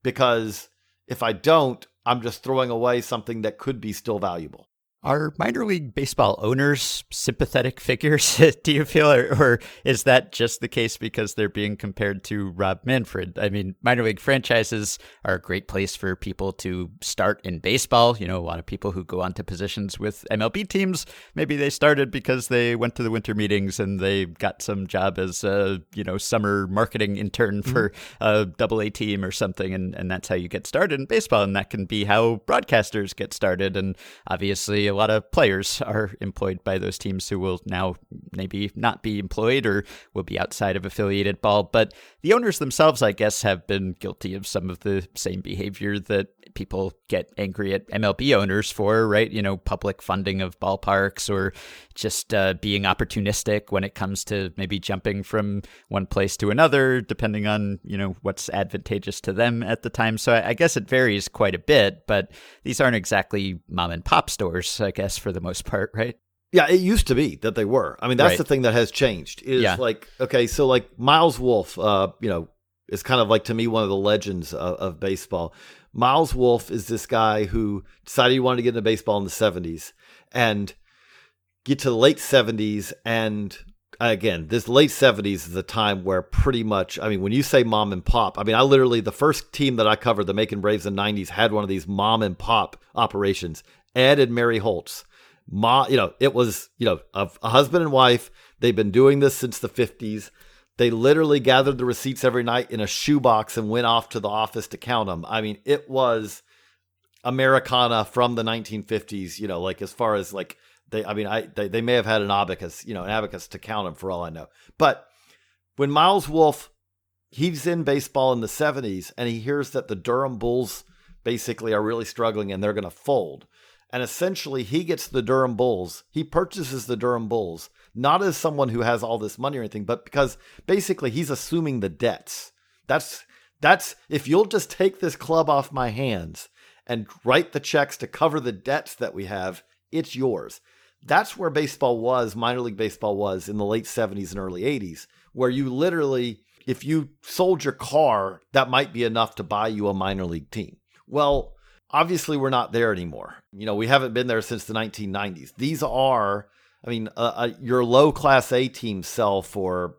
because if I don't, I'm just throwing away something that could be still valuable. Are minor league baseball owners sympathetic figures, do you feel? Or, or is that just the case because they're being compared to Rob Manfred? I mean, minor league franchises are a great place for people to start in baseball. You know, a lot of people who go on to positions with M L B teams, maybe they started because they went to the winter meetings and they got some job as a, you know, summer marketing intern for mm-hmm. a double A team or something. And, and that's how you get started in baseball. And that can be how broadcasters get started. And obviously, a lot of players are employed by those teams who will now maybe not be employed or will be outside of affiliated ball. But the owners themselves, I guess, have been guilty of some of the same behavior that people get angry at M L B owners for, right? You know, public funding of ballparks, or just uh, being opportunistic when it comes to maybe jumping from one place to another, depending on, you know, what's advantageous to them at the time. So I, I guess it varies quite a bit, but these aren't exactly mom and pop stores, I guess, for the most part, right? Yeah, it used to be that they were. I mean, that's right. The thing that has changed is yeah. like, okay, so like Miles Wolfe, uh, you know, is kind of like, to me, one of the legends of, of baseball. Miles Wolfe is this guy who decided he wanted to get into baseball in the seventies and get to the late seventies. And again, this late seventies is a time where pretty much, I mean, when you say mom and pop, I mean, I literally, the first team that I covered, the Macon Braves in the nineties, had one of these mom and pop operations. Ed and Mary Holtz, Ma, you know, it was, you know, a, a husband and wife. They've been doing this since the fifties. They literally gathered the receipts every night in a shoebox and went off to the office to count them. I mean, it was Americana from the nineteen fifties, you know, like as far as like they, I mean, I, they, they may have had an abacus, you know, an abacus to count them for all I know. But when Miles Wolfe, he's in baseball in the seventies and he hears that the Durham Bulls basically are really struggling and they're going to fold. And essentially, he gets the Durham Bulls. He purchases the Durham Bulls, not as someone who has all this money or anything, but because basically he's assuming the debts. That's that's if you'll just take this club off my hands and write the checks to cover the debts that we have, it's yours. That's where baseball was, minor league baseball was in the late seventies and early eighties, where you literally, if you sold your car, that might be enough to buy you a minor league team. Well, obviously, we're not there anymore. You know, we haven't been there since the nineteen nineties. These are, I mean, uh, your low Class A teams sell for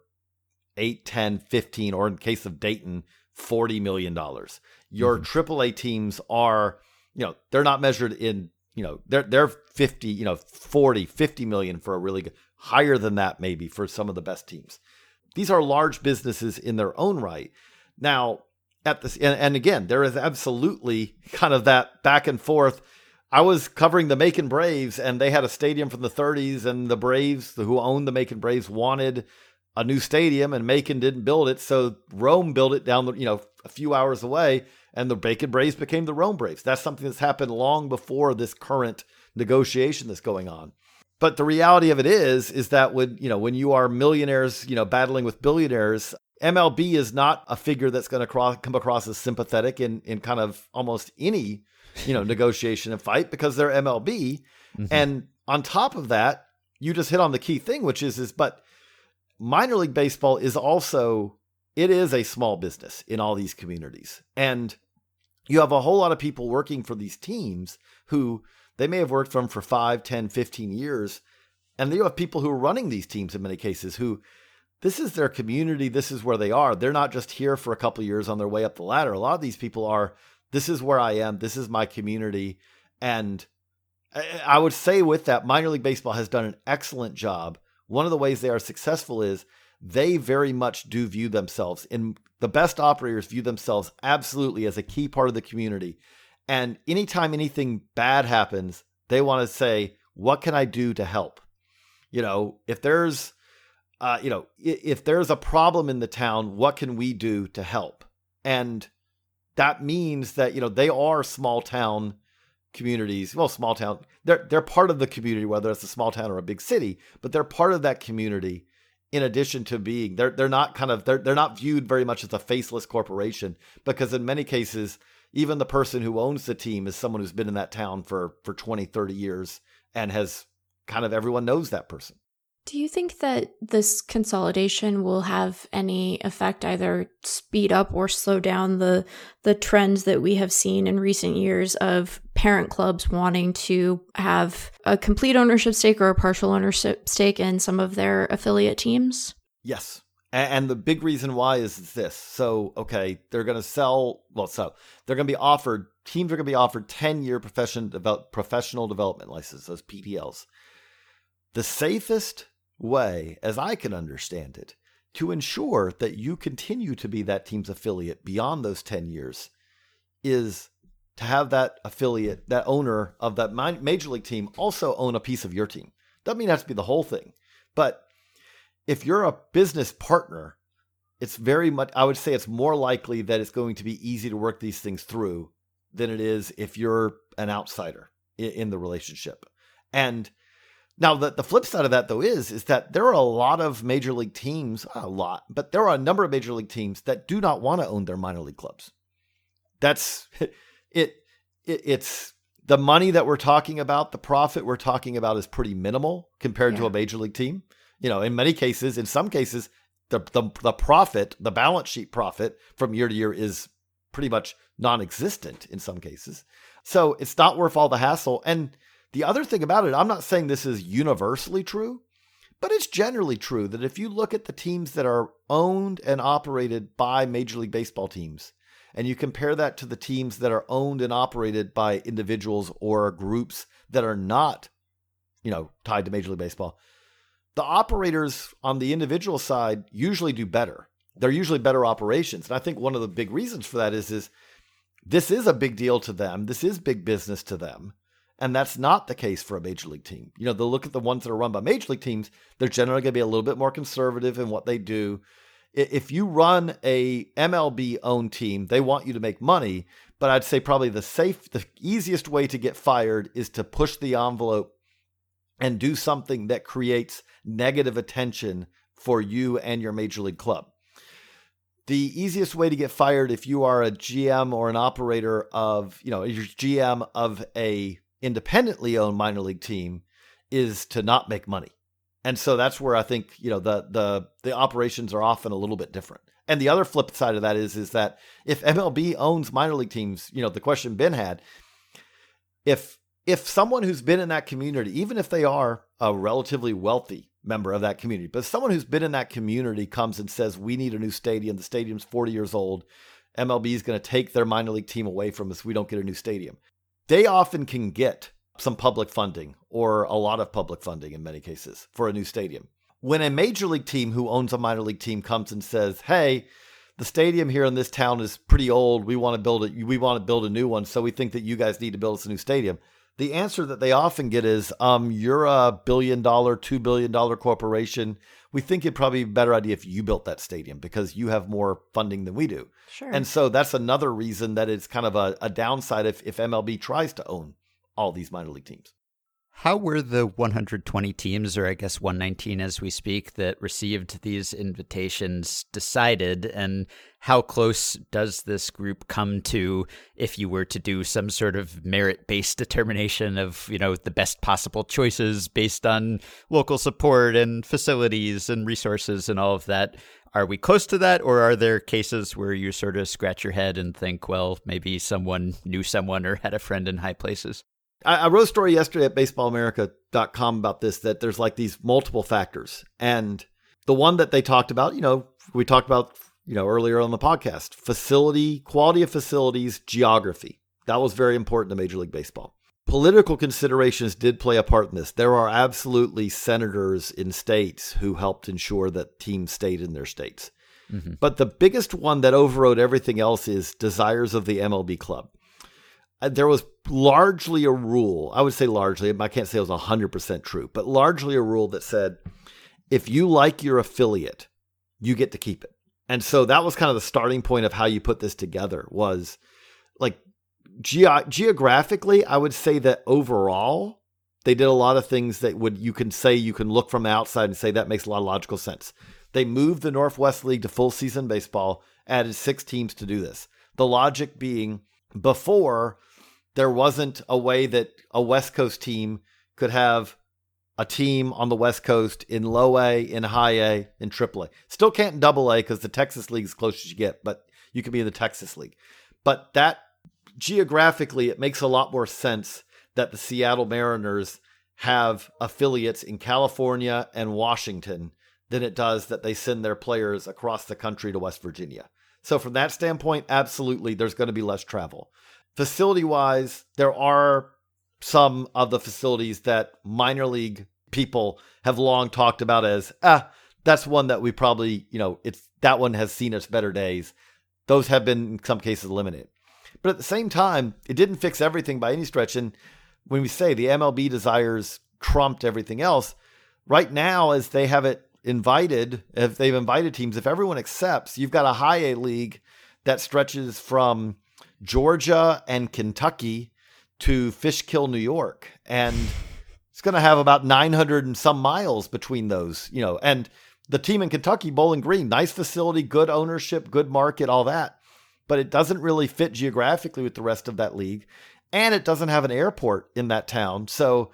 eight, ten, fifteen, or in the case of Dayton, forty million dollars. Your mm-hmm. triple A teams are, you know, they're not measured in, you know, they're, they're fifty, you know, forty, fifty million for a really good, higher than that maybe for some of the best teams. These are large businesses in their own right. Now, At this, and, and again, there is absolutely kind of that back and forth. I was covering the Macon Braves, and they had a stadium from the thirties, and the Braves, who owned the Macon Braves, wanted a new stadium, and Macon didn't build it, so Rome built it down, the, you know, a few hours away, and the Macon Braves became the Rome Braves. That's something that's happened long before this current negotiation that's going on. But the reality of it is, is that when you know when you are millionaires, you know, battling with billionaires. M L B is not a figure that's going to cross, come across as sympathetic in, in kind of almost any, you know, negotiation and fight because they're M L B. Mm-hmm. And on top of that, you just hit on the key thing, which is, is, but minor league baseball is also, it is a small business in all these communities. And you have a whole lot of people working for these teams who they may have worked for them for five, ten, fifteen years. And you have people who are running these teams in many cases who, this is their community. This is where they are. They're not just here for a couple of years on their way up the ladder. A lot of these people are, this is where I am. This is my community. And I would say with that, minor league baseball has done an excellent job. One of the ways they are successful is they very much do view themselves, and the best operators view themselves absolutely as a key part of the community. And anytime anything bad happens, they want to say, what can I do to help? You know, if there's, Uh, you know, if there's a problem in the town, what can we do to help? And that means that, you know, they are small town communities. Well, small town, they're, they're part of the community, whether it's a small town or a big city, but they're part of that community in addition to being, they're, they're not kind of, they're, they're not viewed very much as a faceless corporation because in many cases, even the person who owns the team is someone who's been in that town for, for twenty, thirty years and has kind of, everyone knows that person. Do you think that this consolidation will have any effect, either speed up or slow down the the trends that we have seen in recent years of parent clubs wanting to have a complete ownership stake or a partial ownership stake in some of their affiliate teams? Yes. And the big reason why is this. So, okay, they're going to sell, well, so they're going to be offered, teams are going to be offered ten-year profession, professional development licenses, those P D Ls. The safest way, as I can understand it, to ensure that you continue to be that team's affiliate beyond those ten years is to have that affiliate, that owner of that major league team also own a piece of your team. Doesn't mean it has to be the whole thing, but if you're a business partner, it's very much, I would say it's more likely that it's going to be easy to work these things through than it is if you're an outsider in the relationship. And now, the, the flip side of that, though, is, is that there are a lot of major league teams, a lot, but there are a number of major league teams that do not want to own their minor league clubs. That's it, it. It's the money that we're talking about. The profit we're talking about is pretty minimal compared yeah. to a major league team. You know, in many cases, in some cases, the, the the profit, the balance sheet profit from year to year is pretty much non-existent in some cases. So it's not worth all the hassle. And the other thing about it, I'm not saying this is universally true, but it's generally true that if you look at the teams that are owned and operated by Major League Baseball teams, and you compare that to the teams that are owned and operated by individuals or groups that are not, you know, tied to Major League Baseball, the operators on the individual side usually do better. They're usually better operations. And I think one of the big reasons for that is, is this is a big deal to them. This is big business to them. And that's not the case for a major league team. You know, they'll look at the ones that are run by major league teams. They're generally going to be a little bit more conservative in what they do. if you run a M L B-owned team, they want you to make money, but I'd say probably the safe, the easiest way to get fired is to push the envelope and do something that creates negative attention for you and your major league club. The easiest way to get fired if you are a G M or an operator of, you know, your G M of a independently owned minor league team is to not make money. And so that's where I think, you know, the the the operations are often a little bit different. And the other flip side of that is, is that if M L B owns minor league teams, you know, the question Ben had, if if someone who's been in that community, even if they are a relatively wealthy member of that community, but someone who's been in that community comes and says, we need a new stadium. The stadium's forty years old. M L B is going to take their minor league team away from us. We don't get a new stadium. They often can get some public funding or a lot of public funding in many cases for a new stadium. When a major league team who owns a minor league team comes and says, hey, the stadium here in this town is pretty old. We want to build it. We want to build a new one. So we think that you guys need to build us a new stadium. The answer that they often get is, um, you're a billion dollar, two billion dollar corporation. We think it'd probably be a better idea if you built that stadium because you have more funding than we do. Sure. And so that's another reason that it's kind of a, a downside if, if M L B tries to own all these minor league teams. How were the one hundred twenty teams, or I guess one nineteen as we speak, that received these invitations decided? And how close does this group come to if you were to do some sort of merit-based determination of, you know, the best possible choices based on local support and facilities and resources and all of that? Are we close to that, or are there cases where you sort of scratch your head and think, well, maybe someone knew someone or had a friend in high places? I wrote a story yesterday at baseball america dot com about this, that there's like these multiple factors. And the one that they talked about, you know, we talked about, you know, earlier on the podcast, facility, quality of facilities, geography. That was very important to Major League Baseball. Political considerations did play a part in this. There are absolutely senators in states who helped ensure that teams stayed in their states. Mm-hmm. But the biggest one that overrode everything else is desires of the M L B club. There was largely a rule, I would say largely, I can't say it was one hundred percent true, but largely a rule that said, if you like your affiliate, you get to keep it. And so that was kind of the starting point of how you put this together was like ge- geographically, I would say that overall, they did a lot of things that would you can say you can look from outside and say that makes a lot of logical sense. They moved the Northwest League to full season baseball, added six teams to do this. The logic being before there wasn't a way that a West Coast team could have a team on the West Coast in low A, in high A, in triple A. Still can't in double A because the Texas League is as close as you get, but you can be in the Texas League. But that geographically, it makes a lot more sense that the Seattle Mariners have affiliates in California and Washington than it does that they send their players across the country to West Virginia. So from that standpoint, absolutely, there's going to be less travel. Facility-wise, there are some of the facilities that minor league people have long talked about as, ah, that's one that we probably, you know, it's that one has seen its better days. Those have been, in some cases, limited. But at the same time, it didn't fix everything by any stretch. And when we say the M L B desires trumped everything else, right now, as they have it invited, if they've invited teams, if everyone accepts, you've got a high A league that stretches from Georgia and Kentucky to Fishkill, New York. And it's going to have about nine hundred and some miles between those, you know, and the team in Kentucky, Bowling Green, nice facility, good ownership, good market, all that. But it doesn't really fit geographically with the rest of that league. And it doesn't have an airport in that town. So,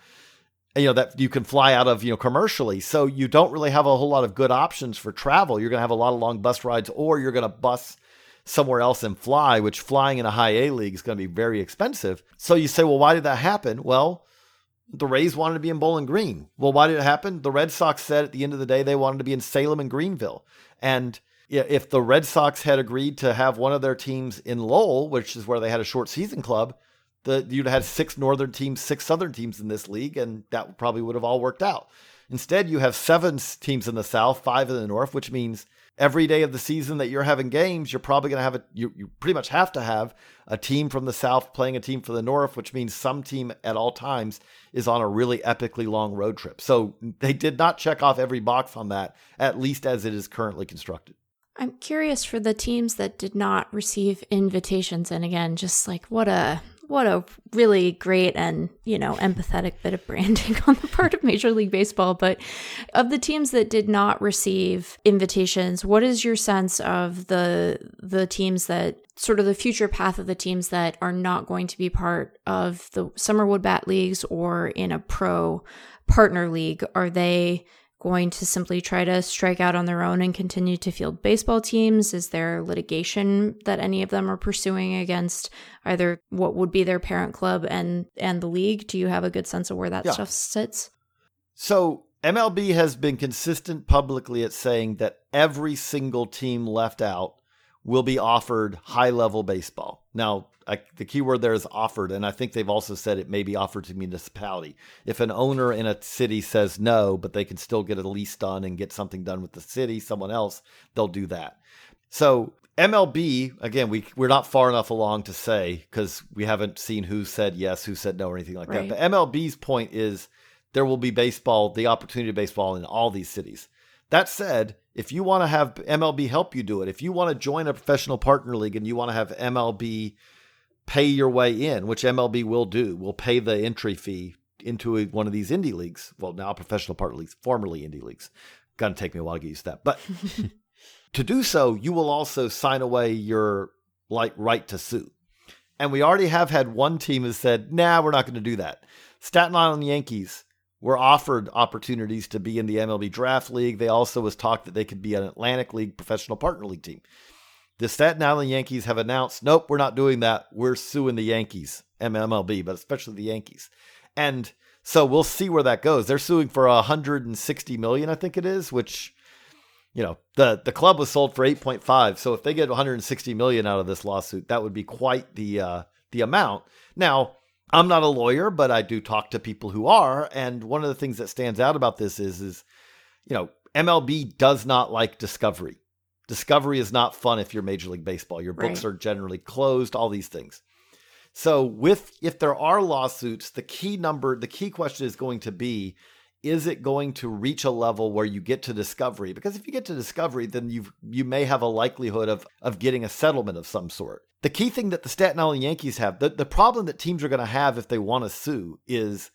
you know, that you can fly out of, you know, commercially. So you don't really have a whole lot of good options for travel. You're going to have a lot of long bus rides, or you're going to bus somewhere else and fly, which flying in a high A league is going to be very expensive. So you say, well, why did that happen? Well, the Rays wanted to be in Bowling Green. Well, why did it happen? The Red Sox said at the end of the day, they wanted to be in Salem and Greenville. And if the Red Sox had agreed to have one of their teams in Lowell, which is where they had a short season club, the, you'd have had six Northern teams, six Southern teams in this league, and that probably would have all worked out. Instead, you have seven teams in the South, five in the North, which means every day of the season that you're having games, you're probably going to have a, you, you pretty much have to have a team from the South playing a team from the North, which means some team at all times is on a really epically long road trip. So they did not check off every box on that, at least as it is currently constructed. I'm curious for the teams that did not receive invitations. And again, just like what a what a really great and, you know, empathetic bit of branding on the part of Major League Baseball. But of the teams that did not receive invitations, what is your sense of the the teams that sort of the future path of the teams that are not going to be part of the summer wood bat leagues or in a pro partner league? Are they going to simply try to strike out on their own and continue to field baseball teams? Is there litigation that any of them are pursuing against either what would be their parent club and, and the league? Do you have a good sense of where that yeah. stuff sits? So M L B has been consistent publicly at saying that every single team left out will be offered high-level baseball. Now, I, the key word there is offered, and I think they've also said it may be offered to municipality. If an owner in a city says no, but they can still get a lease done and get something done with the city, someone else, they'll do that. So M L B, again, we, we're not far enough along to say because we haven't seen who said yes, who said no, or anything like right. that. But M L B's point is there will be baseball, the opportunity of baseball in all these cities. That said, if you want to have M L B help you do it, if you want to join a professional partner league and you want to have M L B pay your way in, which M L B will do, will pay the entry fee into a, one of these indie leagues. Well, now professional partner leagues, formerly indie leagues. Going to take me a while to get used to that. But to do so, you will also sign away your like right to sue. And we already have had one team has said, nah, we're not going to do that. Staten Island Yankees were offered opportunities to be in the M L B draft league. They also was talked that they could be an Atlantic League professional partner league team. The Staten Island Yankees have announced, nope, we're not doing that. We're suing the Yankees, M L B, but especially the Yankees. And so we'll see where that goes. They're suing for one hundred sixty million dollars, I think it is, which, you know, the, the club was sold for eight point five. So if they get one hundred sixty million dollars out of this lawsuit, that would be quite the uh, the amount. Now, I'm not a lawyer, but I do talk to people who are. And one of the things that stands out about this is, is, you know, M L B does not like discovery. Discovery is not fun if you're Major League Baseball. Your books right. are generally closed, all these things. So with, if there are lawsuits, the key number, the key question is going to be, is it going to reach a level where you get to discovery? Because if you get to discovery, then you you may have a likelihood of, of getting a settlement of some sort. The key thing that the Staten Island Yankees have, the, the problem that teams are going to have if they want to sue is,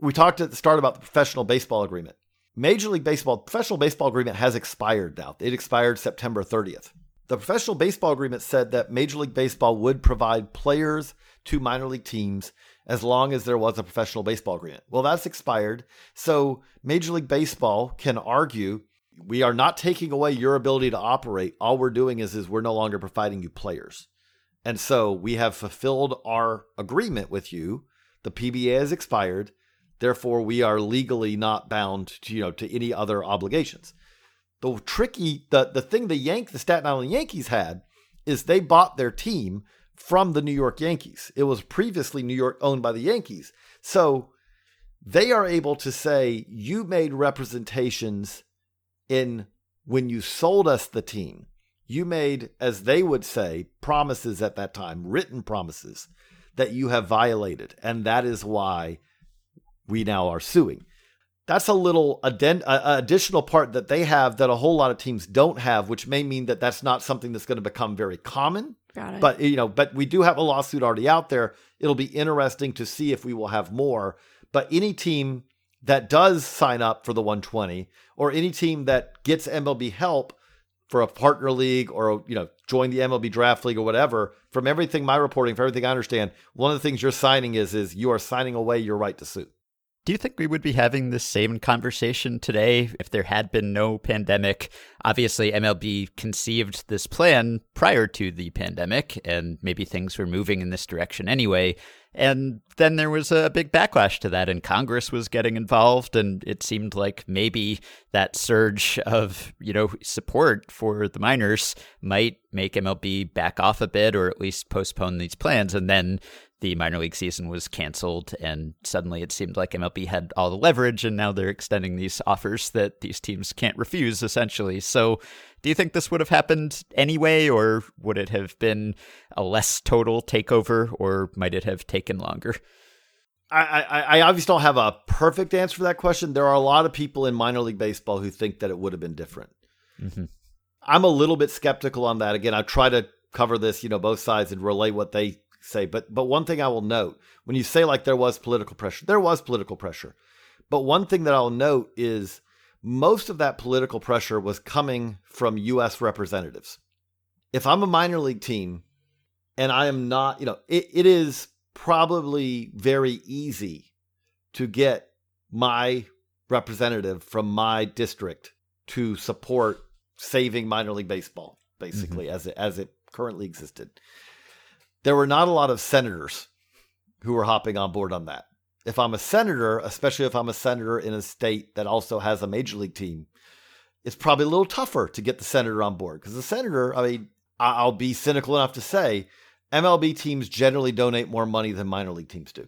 we talked at the start about the professional baseball agreement. Major League Baseball, professional baseball agreement has expired now. It expired September thirtieth. The professional baseball agreement said that Major League Baseball would provide players to minor league teams as long as there was a professional baseball agreement. Well, that's expired. So Major League Baseball can argue, we are not taking away your ability to operate. All we're doing is, is we're no longer providing you players. And so we have fulfilled our agreement with you. The P B A has expired. Therefore, we are legally not bound to, you know, to any other obligations. The tricky, the, the thing the Yank, the Staten Island Yankees had is they bought their team from the New York Yankees. It was previously New York owned by the Yankees. So they are able to say, you made representations in when you sold us the team. You made, as they would say, promises at that time, written promises that you have violated. And that is why we now are suing. That's a little addend- uh, additional part that they have that a whole lot of teams don't have, which may mean that that's not something that's going to become very common. Got it. But, you know, but we do have a lawsuit already out there. It'll be interesting to see if we will have more. But any team that does sign up for the one twenty or any team that gets M L B help for a partner league or, you know, join the M L B draft league or whatever, from everything my reporting, from everything I understand, one of the things you're signing is, is you are signing away your right to sue. Do you think we would be having this same conversation today if there had been no pandemic? Obviously, M L B conceived this plan prior to the pandemic, and maybe things were moving in this direction anyway. And then there was a big backlash to that, and Congress was getting involved, and it seemed like maybe that surge of, you know, support for the minors might make M L B back off a bit or at least postpone these plans. And then the minor league season was canceled, and suddenly it seemed like M L B had all the leverage, and now they're extending these offers that these teams can't refuse, essentially. So do you think this would have happened anyway, or would it have been a less total takeover, or might it have taken longer? I, I, I obviously don't have a perfect answer for that question. There are a lot of people in minor league baseball who think that it would have been different. Mm-hmm. I'm a little bit skeptical on that. Again, I try to cover this, you know, both sides and relay what they say. But but one thing I will note, when you say like there was political pressure, there was political pressure. But one thing that I'll note is most of that political pressure was coming from U S representatives. If I'm a minor league team and I am not, you know, it, it is probably very easy to get my representative from my district to support saving minor league baseball, basically, mm-hmm. as it, as it currently existed. There were not a lot of senators who were hopping on board on that. If I'm a senator, especially if I'm a senator in a state that also has a major league team, it's probably a little tougher to get the senator on board because the senator, I mean, I'll be cynical enough to say M L B teams generally donate more money than minor league teams do.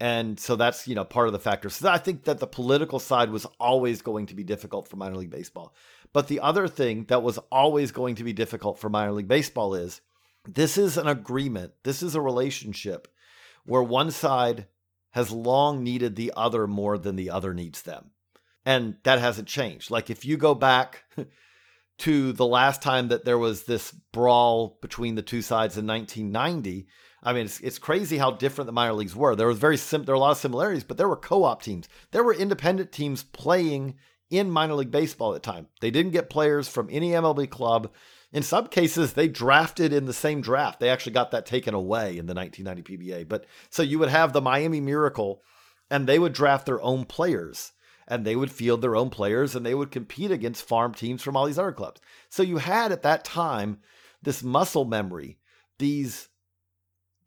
And so that's, you know, part of the factor. So I think that the political side was always going to be difficult for minor league baseball. But the other thing that was always going to be difficult for minor league baseball is this is an agreement. This is a relationship where one side has long needed the other more than the other needs them. And that hasn't changed. Like if you go back to the last time that there was this brawl between the two sides in nineteen ninety, I mean, it's, it's crazy how different the minor leagues were. There was very sim- there were a lot of similarities, but there were co-op teams. There were independent teams playing in minor league baseball at the time. They didn't get players from any M L B club. In some cases, they drafted in the same draft. They actually got that taken away in the nineteen ninety P B A. But so you would have the Miami Miracle, and they would draft their own players, and they would field their own players, and they would compete against farm teams from all these other clubs. So you had at that time this muscle memory, these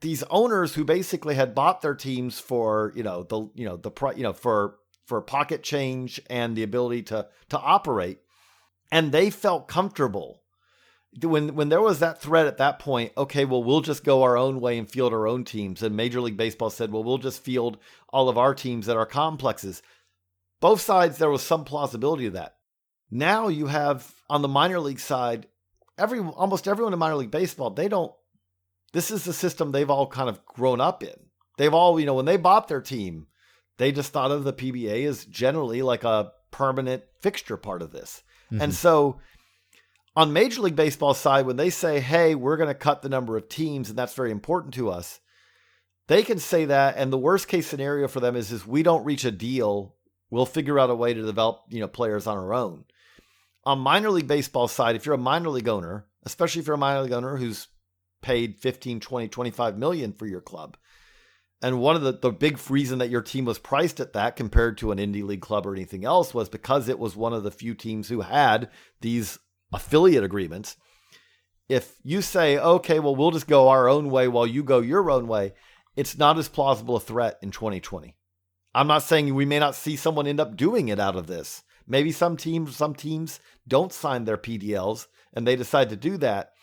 these owners who basically had bought their teams for, you know, the, you know, the, you know, for, for pocket change and the ability to, to operate. And they felt comfortable when, when there was that threat at that point, okay, well, we'll just go our own way and field our own teams. And Major League Baseball said, well, we'll just field all of our teams at our complexes. Both sides, there was some plausibility to that. Now you have on the minor league side, every, almost everyone in minor league baseball, they don't, this is the system they've all kind of grown up in. They've all, you know, when they bought their team, they just thought of the P B A as generally like a permanent fixture part of this. Mm-hmm. And so on Major League Baseball side, when they say, hey, we're going to cut the number of teams and that's very important to us, they can say that. And the worst case scenario for them is if we don't reach a deal, we'll figure out a way to develop, you know, players on our own. On minor league baseball side, if you're a minor league owner, especially if you're a minor league owner who's paid fifteen, twenty, twenty-five million for your club. And one of the, the big reason that your team was priced at that compared to an indie league club or anything else was because it was one of the few teams who had these affiliate agreements. If you say, okay, well, we'll just go our own way while you go your own way, it's not as plausible a threat in twenty twenty. I'm not saying we may not see someone end up doing it out of this. Maybe some teams, some teams don't sign their P D Ls and they decide to do that.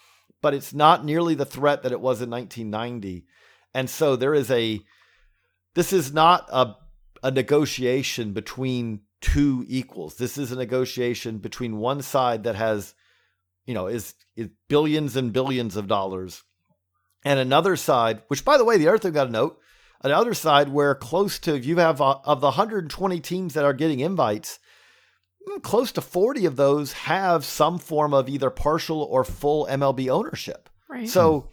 But it's not nearly the threat that it was in nineteen ninety. And so there is a, this is not a, a negotiation between two equals. This is a negotiation between one side that has, you know, is, is billions and billions of dollars and another side, which by the way, the other thing I've got to note, another side where close to, if you have uh, of the one hundred twenty teams that are getting invites, close to forty of those have some form of either partial or full M L B ownership. Right. So,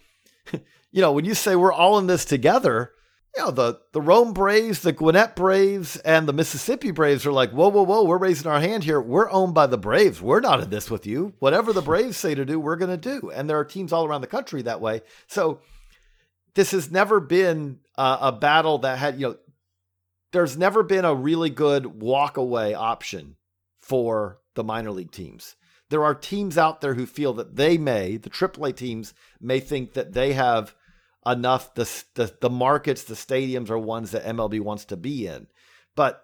you know, when you say we're all in this together, you know, the, the Rome Braves, the Gwinnett Braves, and the Mississippi Braves are like, whoa, whoa, whoa, we're raising our hand here. We're owned by the Braves. We're not in this with you. Whatever the Braves say to do, we're going to do. And there are teams all around the country that way. So this has never been uh, a battle that had, you know, there's never been a really good walk away option for the minor league teams. There are teams out there who feel that they may, the triple A teams may think that they have enough, the, the, the markets, the stadiums are ones that M L B wants to be in. But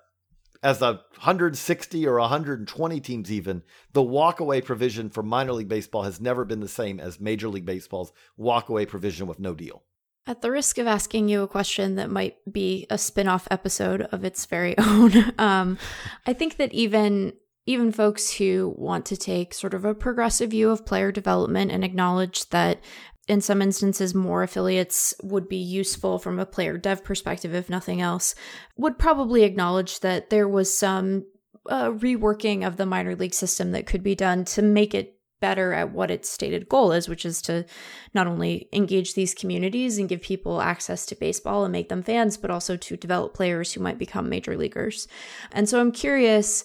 as a one hundred sixty or one hundred twenty teams even, the walkaway provision for minor league baseball has never been the same as Major League Baseball's walkaway provision with no deal. At the risk of asking you a question that might be a spin-off episode of its very own, um, I think that even... Even folks who want to take sort of a progressive view of player development and acknowledge that in some instances more affiliates would be useful from a player dev perspective, if nothing else, would probably acknowledge that there was some uh, reworking of the minor league system that could be done to make it better at what its stated goal is, which is to not only engage these communities and give people access to baseball and make them fans, but also to develop players who might become major leaguers. And so I'm curious,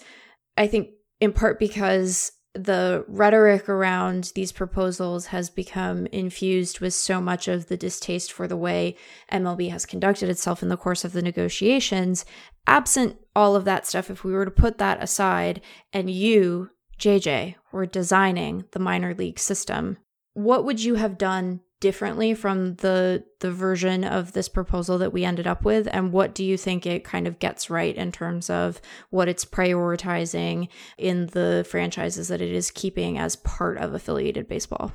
I think in part because the rhetoric around these proposals has become infused with so much of the distaste for the way M L B has conducted itself in the course of the negotiations. Absent all of that stuff, if we were to put that aside and you, J J, were designing the minor league system, what would you have done differently from the the version of this proposal that we ended up with? And what do you think it kind of gets right in terms of what it's prioritizing in the franchises that it is keeping as part of affiliated baseball?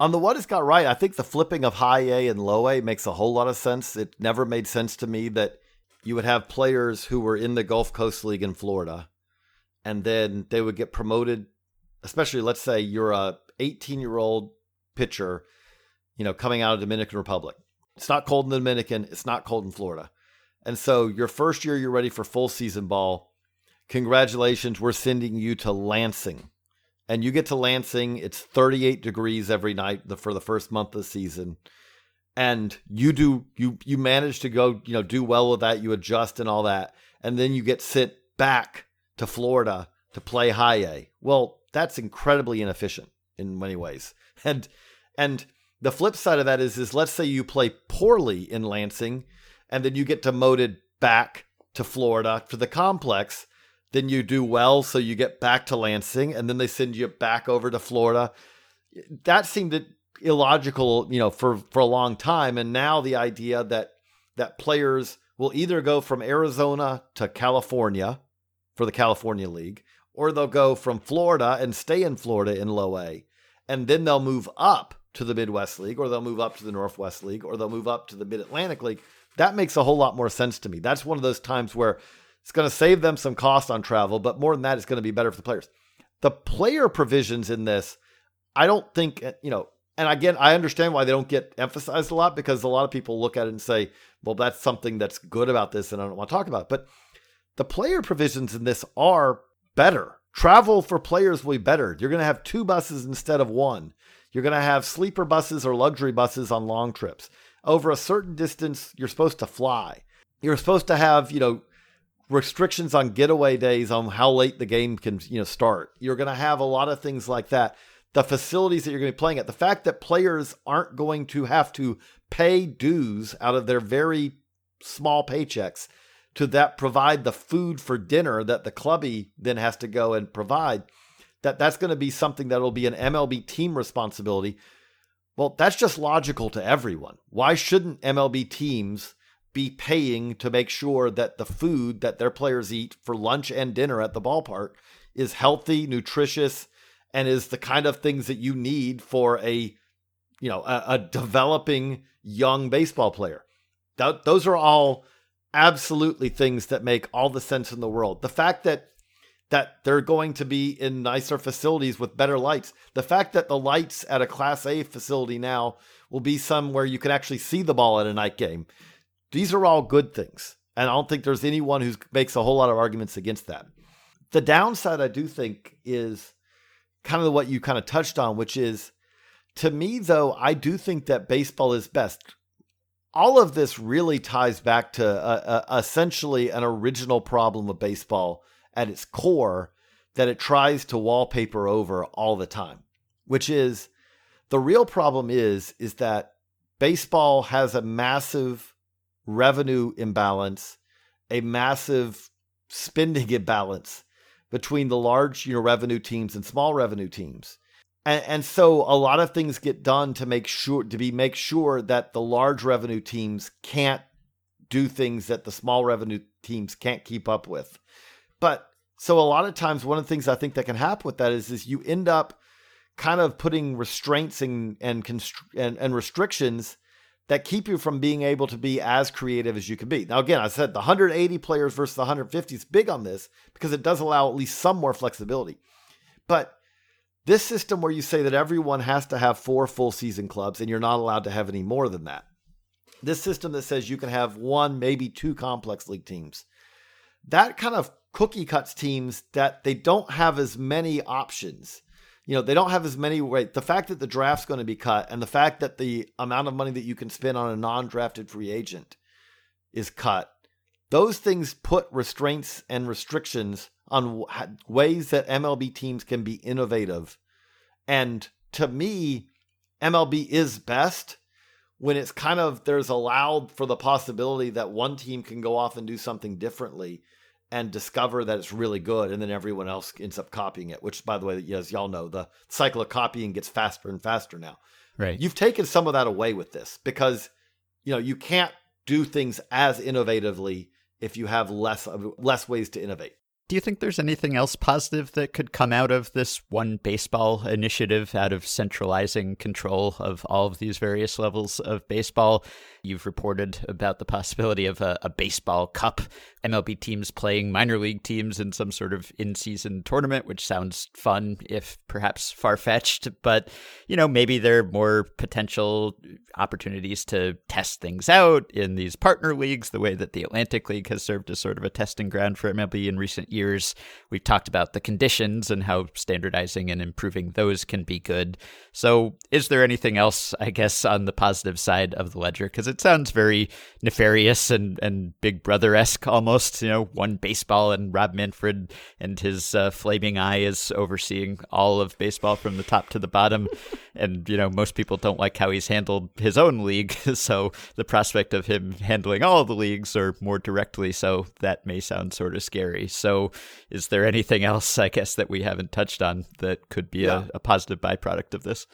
On the one it's got right, I think the flipping of high A and low A makes a whole lot of sense. It never made sense to me that you would have players who were in the Gulf Coast League in Florida, and then they would get promoted, especially let's say you're a eighteen-year-old pitcher, you know, coming out of the Dominican Republic. It's not cold in the Dominican. It's not cold in Florida. And so your first year, you're ready for full season ball. Congratulations. We're sending you to Lansing. And you get to Lansing. It's thirty-eight degrees every night for the first month of the season. And you do, you, you manage to go, you know, do well with that. You adjust and all that. And then you get sent back to Florida to play high A. Well, that's incredibly inefficient in many ways. And, and, the flip side of that is, is let's say you play poorly in Lansing and then you get demoted back to Florida for the complex. Then you do well, so you get back to Lansing and then they send you back over to Florida. That seemed illogical, you know, for, for a long time. And now the idea that that players will either go from Arizona to California for the California League, or they'll go from Florida and stay in Florida in low A, and then they'll move up to the Midwest League, or they'll move up to the Northwest League, or they'll move up to the Mid-Atlantic League. That makes a whole lot more sense to me. That's one of those times where it's going to save them some cost on travel, but more than that, it's going to be better for the players. The player provisions in this, I don't think, you know, and again, I understand why they don't get emphasized a lot, because a lot of people look at it and say, well, that's something that's good about this and I don't want to talk about it. But the player provisions in this are better. Travel for players will be better. You're going to have two buses instead of one. You're going to have sleeper buses or luxury buses on long trips. Over a certain distance, you're supposed to fly. You're supposed to have, you know, restrictions on getaway days on how late the game can, you know, start. You're going to have a lot of things like that. The facilities that you're going to be playing at, the fact that players aren't going to have to pay dues out of their very small paychecks to that provide the food for dinner that the clubby then has to go and provide. That that's going to be something that will be an M L B team responsibility. Well, that's just logical to everyone. Why shouldn't M L B teams be paying to make sure that the food that their players eat for lunch and dinner at the ballpark is healthy, nutritious, and is the kind of things that you need for a, you know, a, a developing young baseball player? Th- those are all absolutely things that make all the sense in the world. The fact that that they're going to be in nicer facilities with better lights. The fact that the lights at a Class A facility now will be somewhere you can actually see the ball at a night game. These are all good things. And I don't think there's anyone who makes a whole lot of arguments against that. The downside, I do think, is kind of what you kind of touched on, which is, to me, though, I do think that baseball is best. All of this really ties back to uh, uh, essentially an original problem of baseball at its core that it tries to wallpaper over all the time, which is the real problem is, is that baseball has a massive revenue imbalance, a massive spending imbalance between the large, you know, revenue teams and small revenue teams. And, and so a lot of things get done to make sure to be make sure that the large revenue teams can't do things that the small revenue teams can't keep up with. But so a lot of times, one of the things I think that can happen with that is, is you end up kind of putting restraints and and, constr- and and restrictions that keep you from being able to be as creative as you can be. Now, again, I said the one hundred eighty players versus the one hundred fifty is big on this because it does allow at least some more flexibility. But this system where you say that everyone has to have four full season clubs and you're not allowed to have any more than that, this system that says you can have one, maybe two complex league teams, that kind of cookie cuts teams that they don't have as many options. you know, they don't have as many, right? The fact that the draft's going to be cut and the fact that the amount of money that you can spend on a non-drafted free agent is cut. Those things put restraints and restrictions on w- ways that M L B teams can be innovative. And to me, M L B is best when it's kind of, there's allowed for the possibility that one team can go off and do something differently and discover that it's really good. And then everyone else ends up copying it, which, by the way, as y'all know, the cycle of copying gets faster and faster now. Right. You've taken some of that away with this because, you know, you can't do things as innovatively if you have less less ways to innovate. Do you think there's anything else positive that could come out of this one baseball initiative, out of centralizing control of all of these various levels of baseball? You've reported about the possibility of a, a baseball cup, M L B teams playing minor league teams in some sort of in-season tournament, which sounds fun, if perhaps far-fetched, but, you know, maybe there are more potential opportunities to test things out in these partner leagues, the way that the Atlantic League has served as sort of a testing ground for M L B in recent years. years. We've talked about the conditions and how standardizing and improving those can be good. So is there anything else, I guess, on the positive side of the ledger? Because it sounds very nefarious and, and Big Brother-esque almost, you know, one baseball and Rob Manfred and his uh, flaming eye is overseeing all of baseball from the top to the bottom. And, you know, most people don't like how he's handled his own league. So the prospect of him handling all the leagues or more directly, so that may sound sort of scary. So is there anything else, I guess, that we haven't touched on that could be yeah. a, a positive byproduct of this?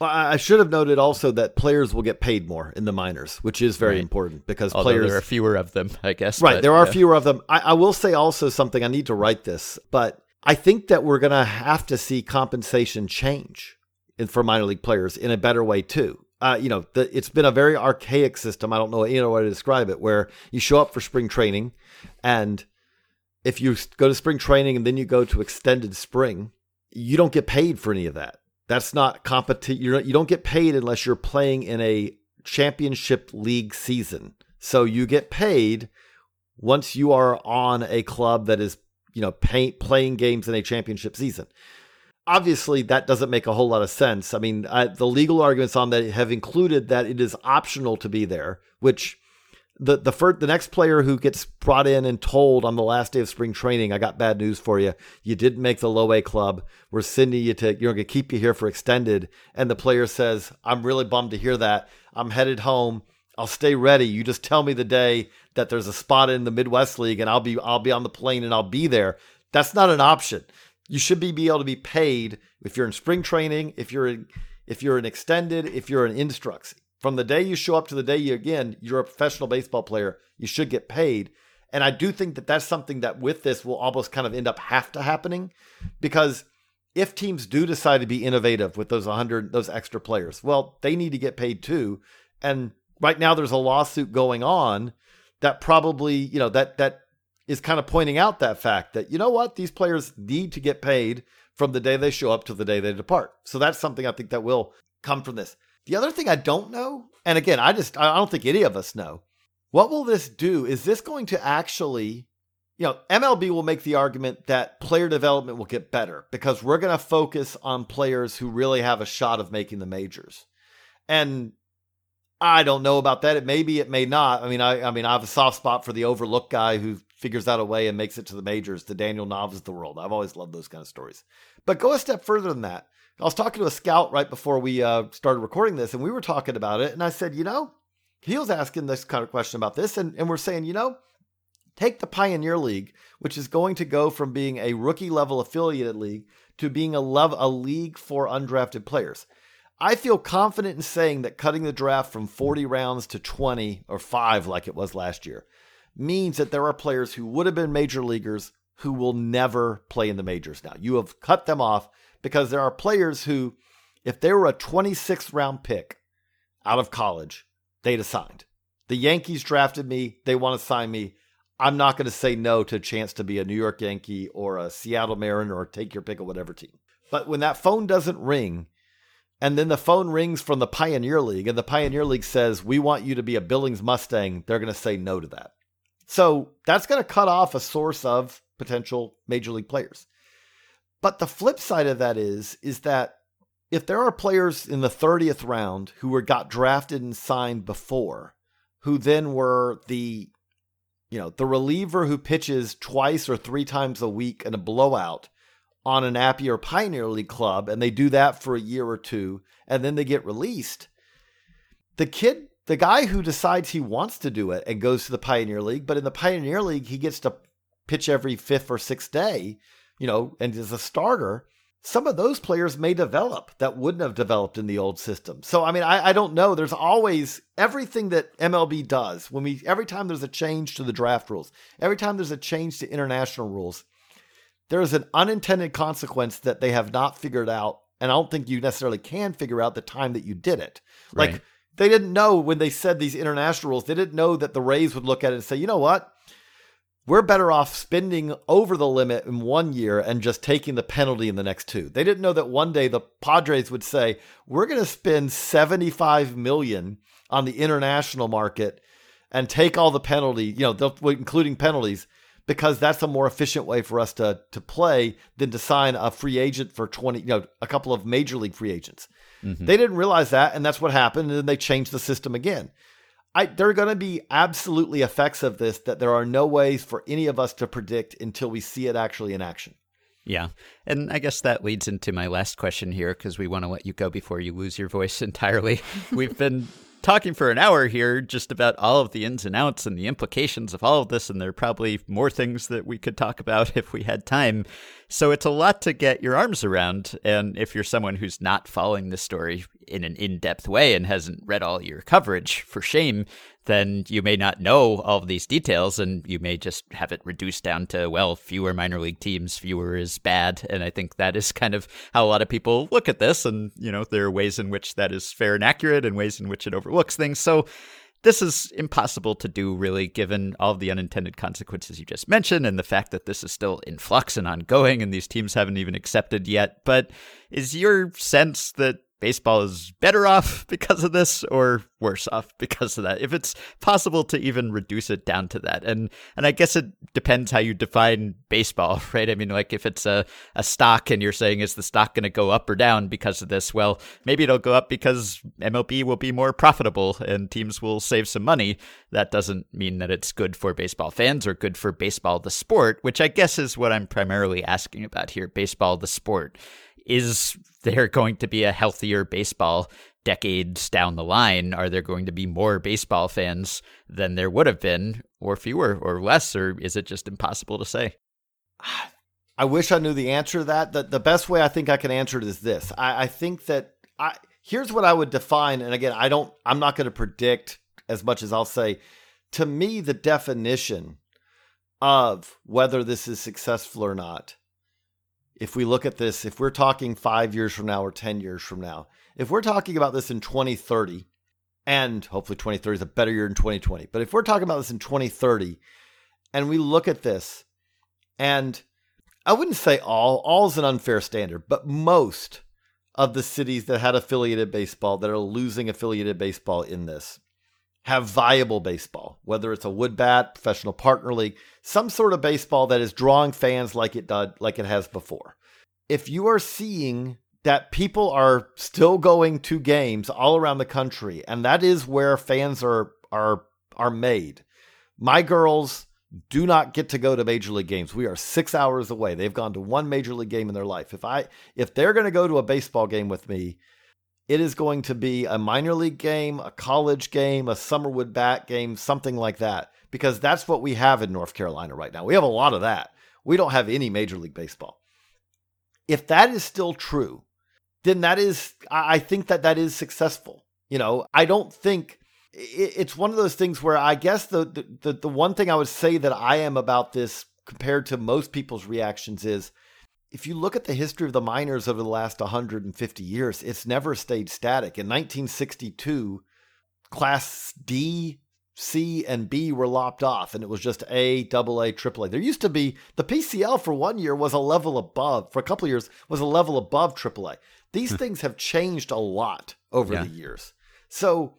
Well, I should have noted also that players will get paid more in the minors, which is very right. important because Although players there are fewer of them, I guess. Right. But, there are yeah. fewer of them. I, I will say also something, I need to write this, but I think that we're going to have to see compensation change in, for minor league players in a better way too. Uh, you know, the, it's been a very archaic system. I don't know any other way to describe it, where you show up for spring training and if you go to spring training and then you go to extended spring, you don't get paid for any of that. That's not competition. You don't get paid unless you're playing in a championship league season. So you get paid once you are on a club that is, you know, pay, playing games in a championship season. Obviously, that doesn't make a whole lot of sense. I mean, I, the legal arguments on that have included that it is optional to be there, which The the first, the next player who gets brought in and told on the last day of spring training, I got bad news for you. You didn't make the low A club. We're sending you to, you're going to keep you here for extended. And the player says, I'm really bummed to hear that. I'm headed home. I'll stay ready. You just tell me the day that there's a spot in the Midwest League and I'll be, I'll be on the plane and I'll be there. That's not an option. You should be, be able to be paid if you're in spring training, if you're in, if you're in extended, if you're in instructs. From the day you show up to the day you again, you're a professional baseball player. You should get paid. And I do think that that's something that with this will almost kind of end up have to happening, because if teams do decide to be innovative with those one hundred, those extra players, well, they need to get paid too. And right now there's a lawsuit going on that probably, you know, that, that is kind of pointing out that fact that, you know what, these players need to get paid from the day they show up to the day they depart. So that's something I think that will come from this. The other thing I don't know, and again, I just, I don't think any of us know, what will this do? Is this going to actually, you know, M L B will make the argument that player development will get better because we're going to focus on players who really have a shot of making the majors. And I don't know about that. It may be, it may not. I mean, I, I mean, I have a soft spot for the overlooked guy who figures out a way and makes it to the majors, the Daniel Nobbs of the world. I've always loved those kind of stories, but go a step further than that. I was talking to a scout right before we uh, started recording this, and we were talking about it. And I said, you know, he was asking this kind of question about this. And, and we're saying, you know, take the Pioneer League, which is going to go from being a rookie level affiliated league to being a, love, a league for undrafted players. I feel confident in saying that cutting the draft from forty rounds to twenty or five, like it was last year, means that there are players who would have been major leaguers who will never play in the majors. Now you have cut them off, because there are players who, if they were a twenty-sixth round pick out of college, they'd have signed. The Yankees drafted me. They want to sign me. I'm not going to say no to a chance to be a New York Yankee or a Seattle Mariner or take your pick of whatever team. But when that phone doesn't ring, and then the phone rings from the Pioneer League, and the Pioneer League says, we want you to be a Billings Mustang, they're going to say no to that. So that's going to cut off a source of potential major league players. But the flip side of that is, is that if there are players in the thirtieth round who were got drafted and signed before, who then were the, you know, the reliever who pitches twice or three times a week in a blowout on an Appy or Pioneer League club, and they do that for a year or two, and then they get released. The kid, the guy who decides he wants to do it and goes to the Pioneer League, but in the Pioneer League, he gets to pitch every fifth or sixth day, you know, and is a starter. Some of those players may develop that wouldn't have developed in the old system. So, I mean, I, I don't know. There's always everything that M L B does. When we, every time there's a change to the draft rules, every time there's a change to international rules, there is an unintended consequence that they have not figured out. And I don't think you necessarily can figure out the time that you did it. Right. Like, they didn't know when they said these international rules, they didn't know that the Rays would look at it and say, you know what? We're better off spending over the limit in one year and just taking the penalty in the next two. They didn't know that one day the Padres would say, we're going to spend seventy-five million dollars on the international market and take all the penalty, you know, including penalties, because that's a more efficient way for us to, to play than to sign a free agent for twenty, you know, a couple of major league free agents. Mm-hmm. They didn't realize that. And that's what happened. And then they changed the system again. I, there are going to be absolutely effects of this that there are no ways for any of us to predict until we see it actually in action. Yeah. And I guess that leads into my last question here, because we want to let you go before you lose your voice entirely. We've been talking for an hour here just about all of the ins and outs and the implications of all of this. And there are probably more things that we could talk about if we had time. So it's a lot to get your arms around. And if you're someone who's not following this story in an in-depth way and hasn't read all your coverage, for shame, then you may not know all of these details, and you may just have it reduced down to, well, fewer minor league teams, fewer is bad. And I think that is kind of how a lot of people look at this. And, you know, there are ways in which that is fair and accurate and ways in which it overlooks things. So this is impossible to do, really, given all of the unintended consequences you just mentioned and the fact that this is still in flux and ongoing and these teams haven't even accepted yet. But is your sense that baseball is better off because of this or worse off because of that, if it's possible to even reduce it down to that? And and I guess it depends how you define baseball, right? I mean, like if it's a, a stock and you're saying, is the stock going to go up or down because of this? Well, maybe it'll go up because M L B will be more profitable and teams will save some money. That doesn't mean that it's good for baseball fans or good for baseball, the sport, which I guess is what I'm primarily asking about here, baseball, the sport. Is there going to be a healthier baseball decades down the line? Are there going to be more baseball fans than there would have been, or fewer or less, or is it just impossible to say? I wish I knew the answer to that. The, the best way I think I can answer it is this. I, I think that I here's what I would define. And again, I don't, I'm not going to predict as much as I'll say. To me, the definition of whether this is successful or not, if we look at this, if we're talking five years from now or ten years from now, if we're talking about this in twenty thirty, and hopefully twenty thirty is a better year than twenty twenty, but if we're talking about this in twenty thirty and we look at this, and I wouldn't say all, all is an unfair standard, but most of the cities that had affiliated baseball that are losing affiliated baseball in this have viable baseball, whether it's a wood bat, professional partner league, some sort of baseball that is drawing fans like it did, like it has before. If you are seeing that people are still going to games all around the country, and that is where fans are, are, are made. My girls do not get to go to major league games. We are six hours away. They've gone to one major league game in their life. If I, if they're going to go to a baseball game with me, it is going to be a minor league game, a college game, a summer wood bat game, something like that, because that's what we have in North Carolina right now. We have a lot of that. We don't have any major league baseball. If that is still true, then that is, I think that that is successful. You know, I don't think it's one of those things where I guess the, the, the one thing I would say that I am about this compared to most people's reactions is, if you look at the history of the minors over the last one hundred fifty years, it's never stayed static. In nineteen sixty-two, Class D, C, and B were lopped off, and it was just A, double A, triple A. There used to be, the P C L for one year was a level above, for a couple of years was a level above triple A. These things have changed a lot over yeah. the years. So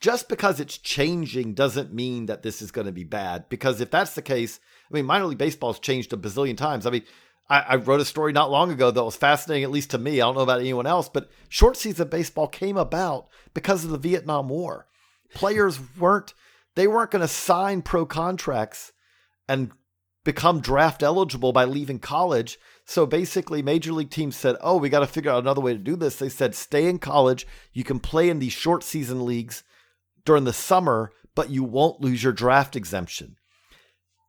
just because it's changing doesn't mean that this is going to be bad, because if that's the case, I mean, minor league baseball's changed a bazillion times. I mean, I, I wrote a story not long ago that was fascinating, at least to me. I don't know about anyone else, but short season baseball came about because of the Vietnam War. Players weren't, they weren't going to sign pro contracts and become draft eligible by leaving college. So basically major league teams said, oh, we got to figure out another way to do this. They said, stay in college. You can play in these short season leagues during the summer, but you won't lose your draft exemption.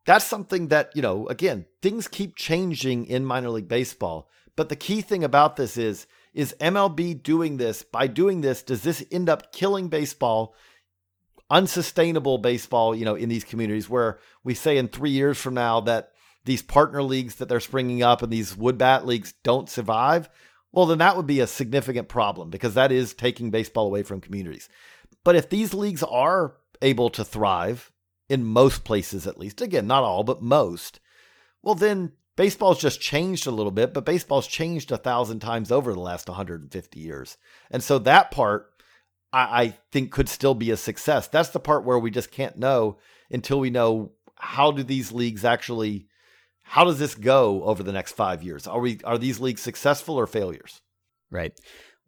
That's something that, you know, again, things keep changing in minor league baseball. But the key thing about this is, is M L B doing this? By doing this, does this end up killing baseball, unsustainable baseball, you know, in these communities where we say in three years from now that these partner leagues that they're springing up and these wood bat leagues don't survive? Well, then that would be a significant problem because that is taking baseball away from communities. But if these leagues are able to thrive in most places, at least, again, not all, but most, well, then baseball's just changed a little bit, but baseball's changed a thousand times over the last one hundred fifty years. And so that part, I think, could still be a success. That's the part where we just can't know until we know how do these leagues actually, how does this go over the next five years? Are we, are these leagues successful or failures? Right.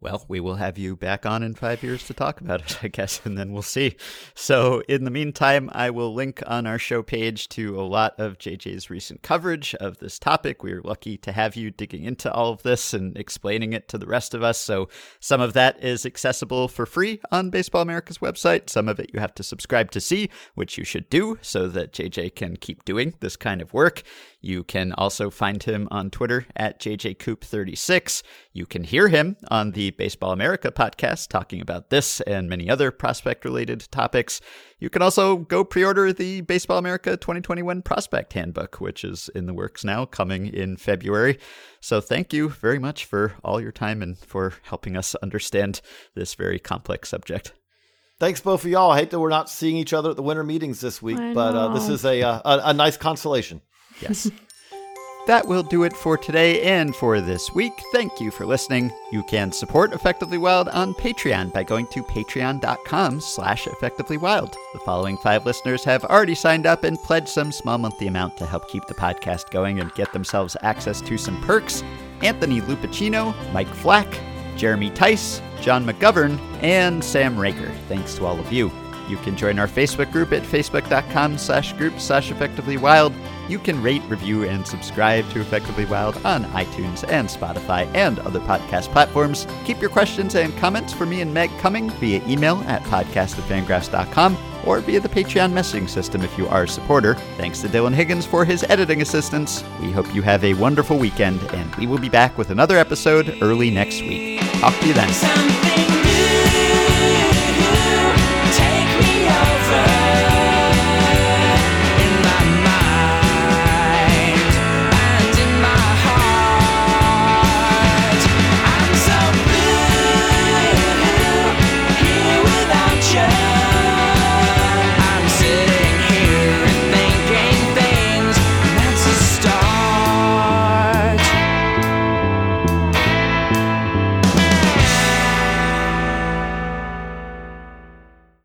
Well, we will have you back on in five years to talk about it, I guess, and then we'll see. So in the meantime, I will link on our show page to a lot of J J's recent coverage of this topic. We are lucky to have you digging into all of this and explaining it to the rest of us. So some of that is accessible for free on Baseball America's website. Some of it you have to subscribe to see, which you should do so that J J can keep doing this kind of work. You can also find him on Twitter at J J Coop thirty-six. You can hear him on the Baseball America podcast talking about this and many other prospect-related topics. You can also go pre-order the Baseball America twenty twenty-one Prospect Handbook, which is in the works now, coming in February. So thank you very much for all your time and for helping us understand this very complex subject. Thanks, both of y'all. I hate that we're not seeing each other at the winter meetings this week, but uh, this is a, uh, a a nice consolation. Yes. That will do it for today and for this week. Thank you for listening. You can support Effectively Wild on Patreon by going to patreon.com slash effectivelywild. The following five listeners have already signed up and pledged some small monthly amount to help keep the podcast going and get themselves access to some perks: Anthony Lupacino, Mike Flack, Jeremy Tice, John McGovern, and Sam Raker. Thanks to all of you. You can join our Facebook group at facebook.com slash group slash effectivelywild. You can rate, review, and subscribe to Effectively Wild on iTunes and Spotify and other podcast platforms. Keep your questions and comments for me and Meg coming via email at podcast at fangraphs dot com or via the Patreon messaging system if you are a supporter. Thanks to Dylan Higgins for his editing assistance. We hope you have a wonderful weekend, and we will be back with another episode early next week. Talk to you then.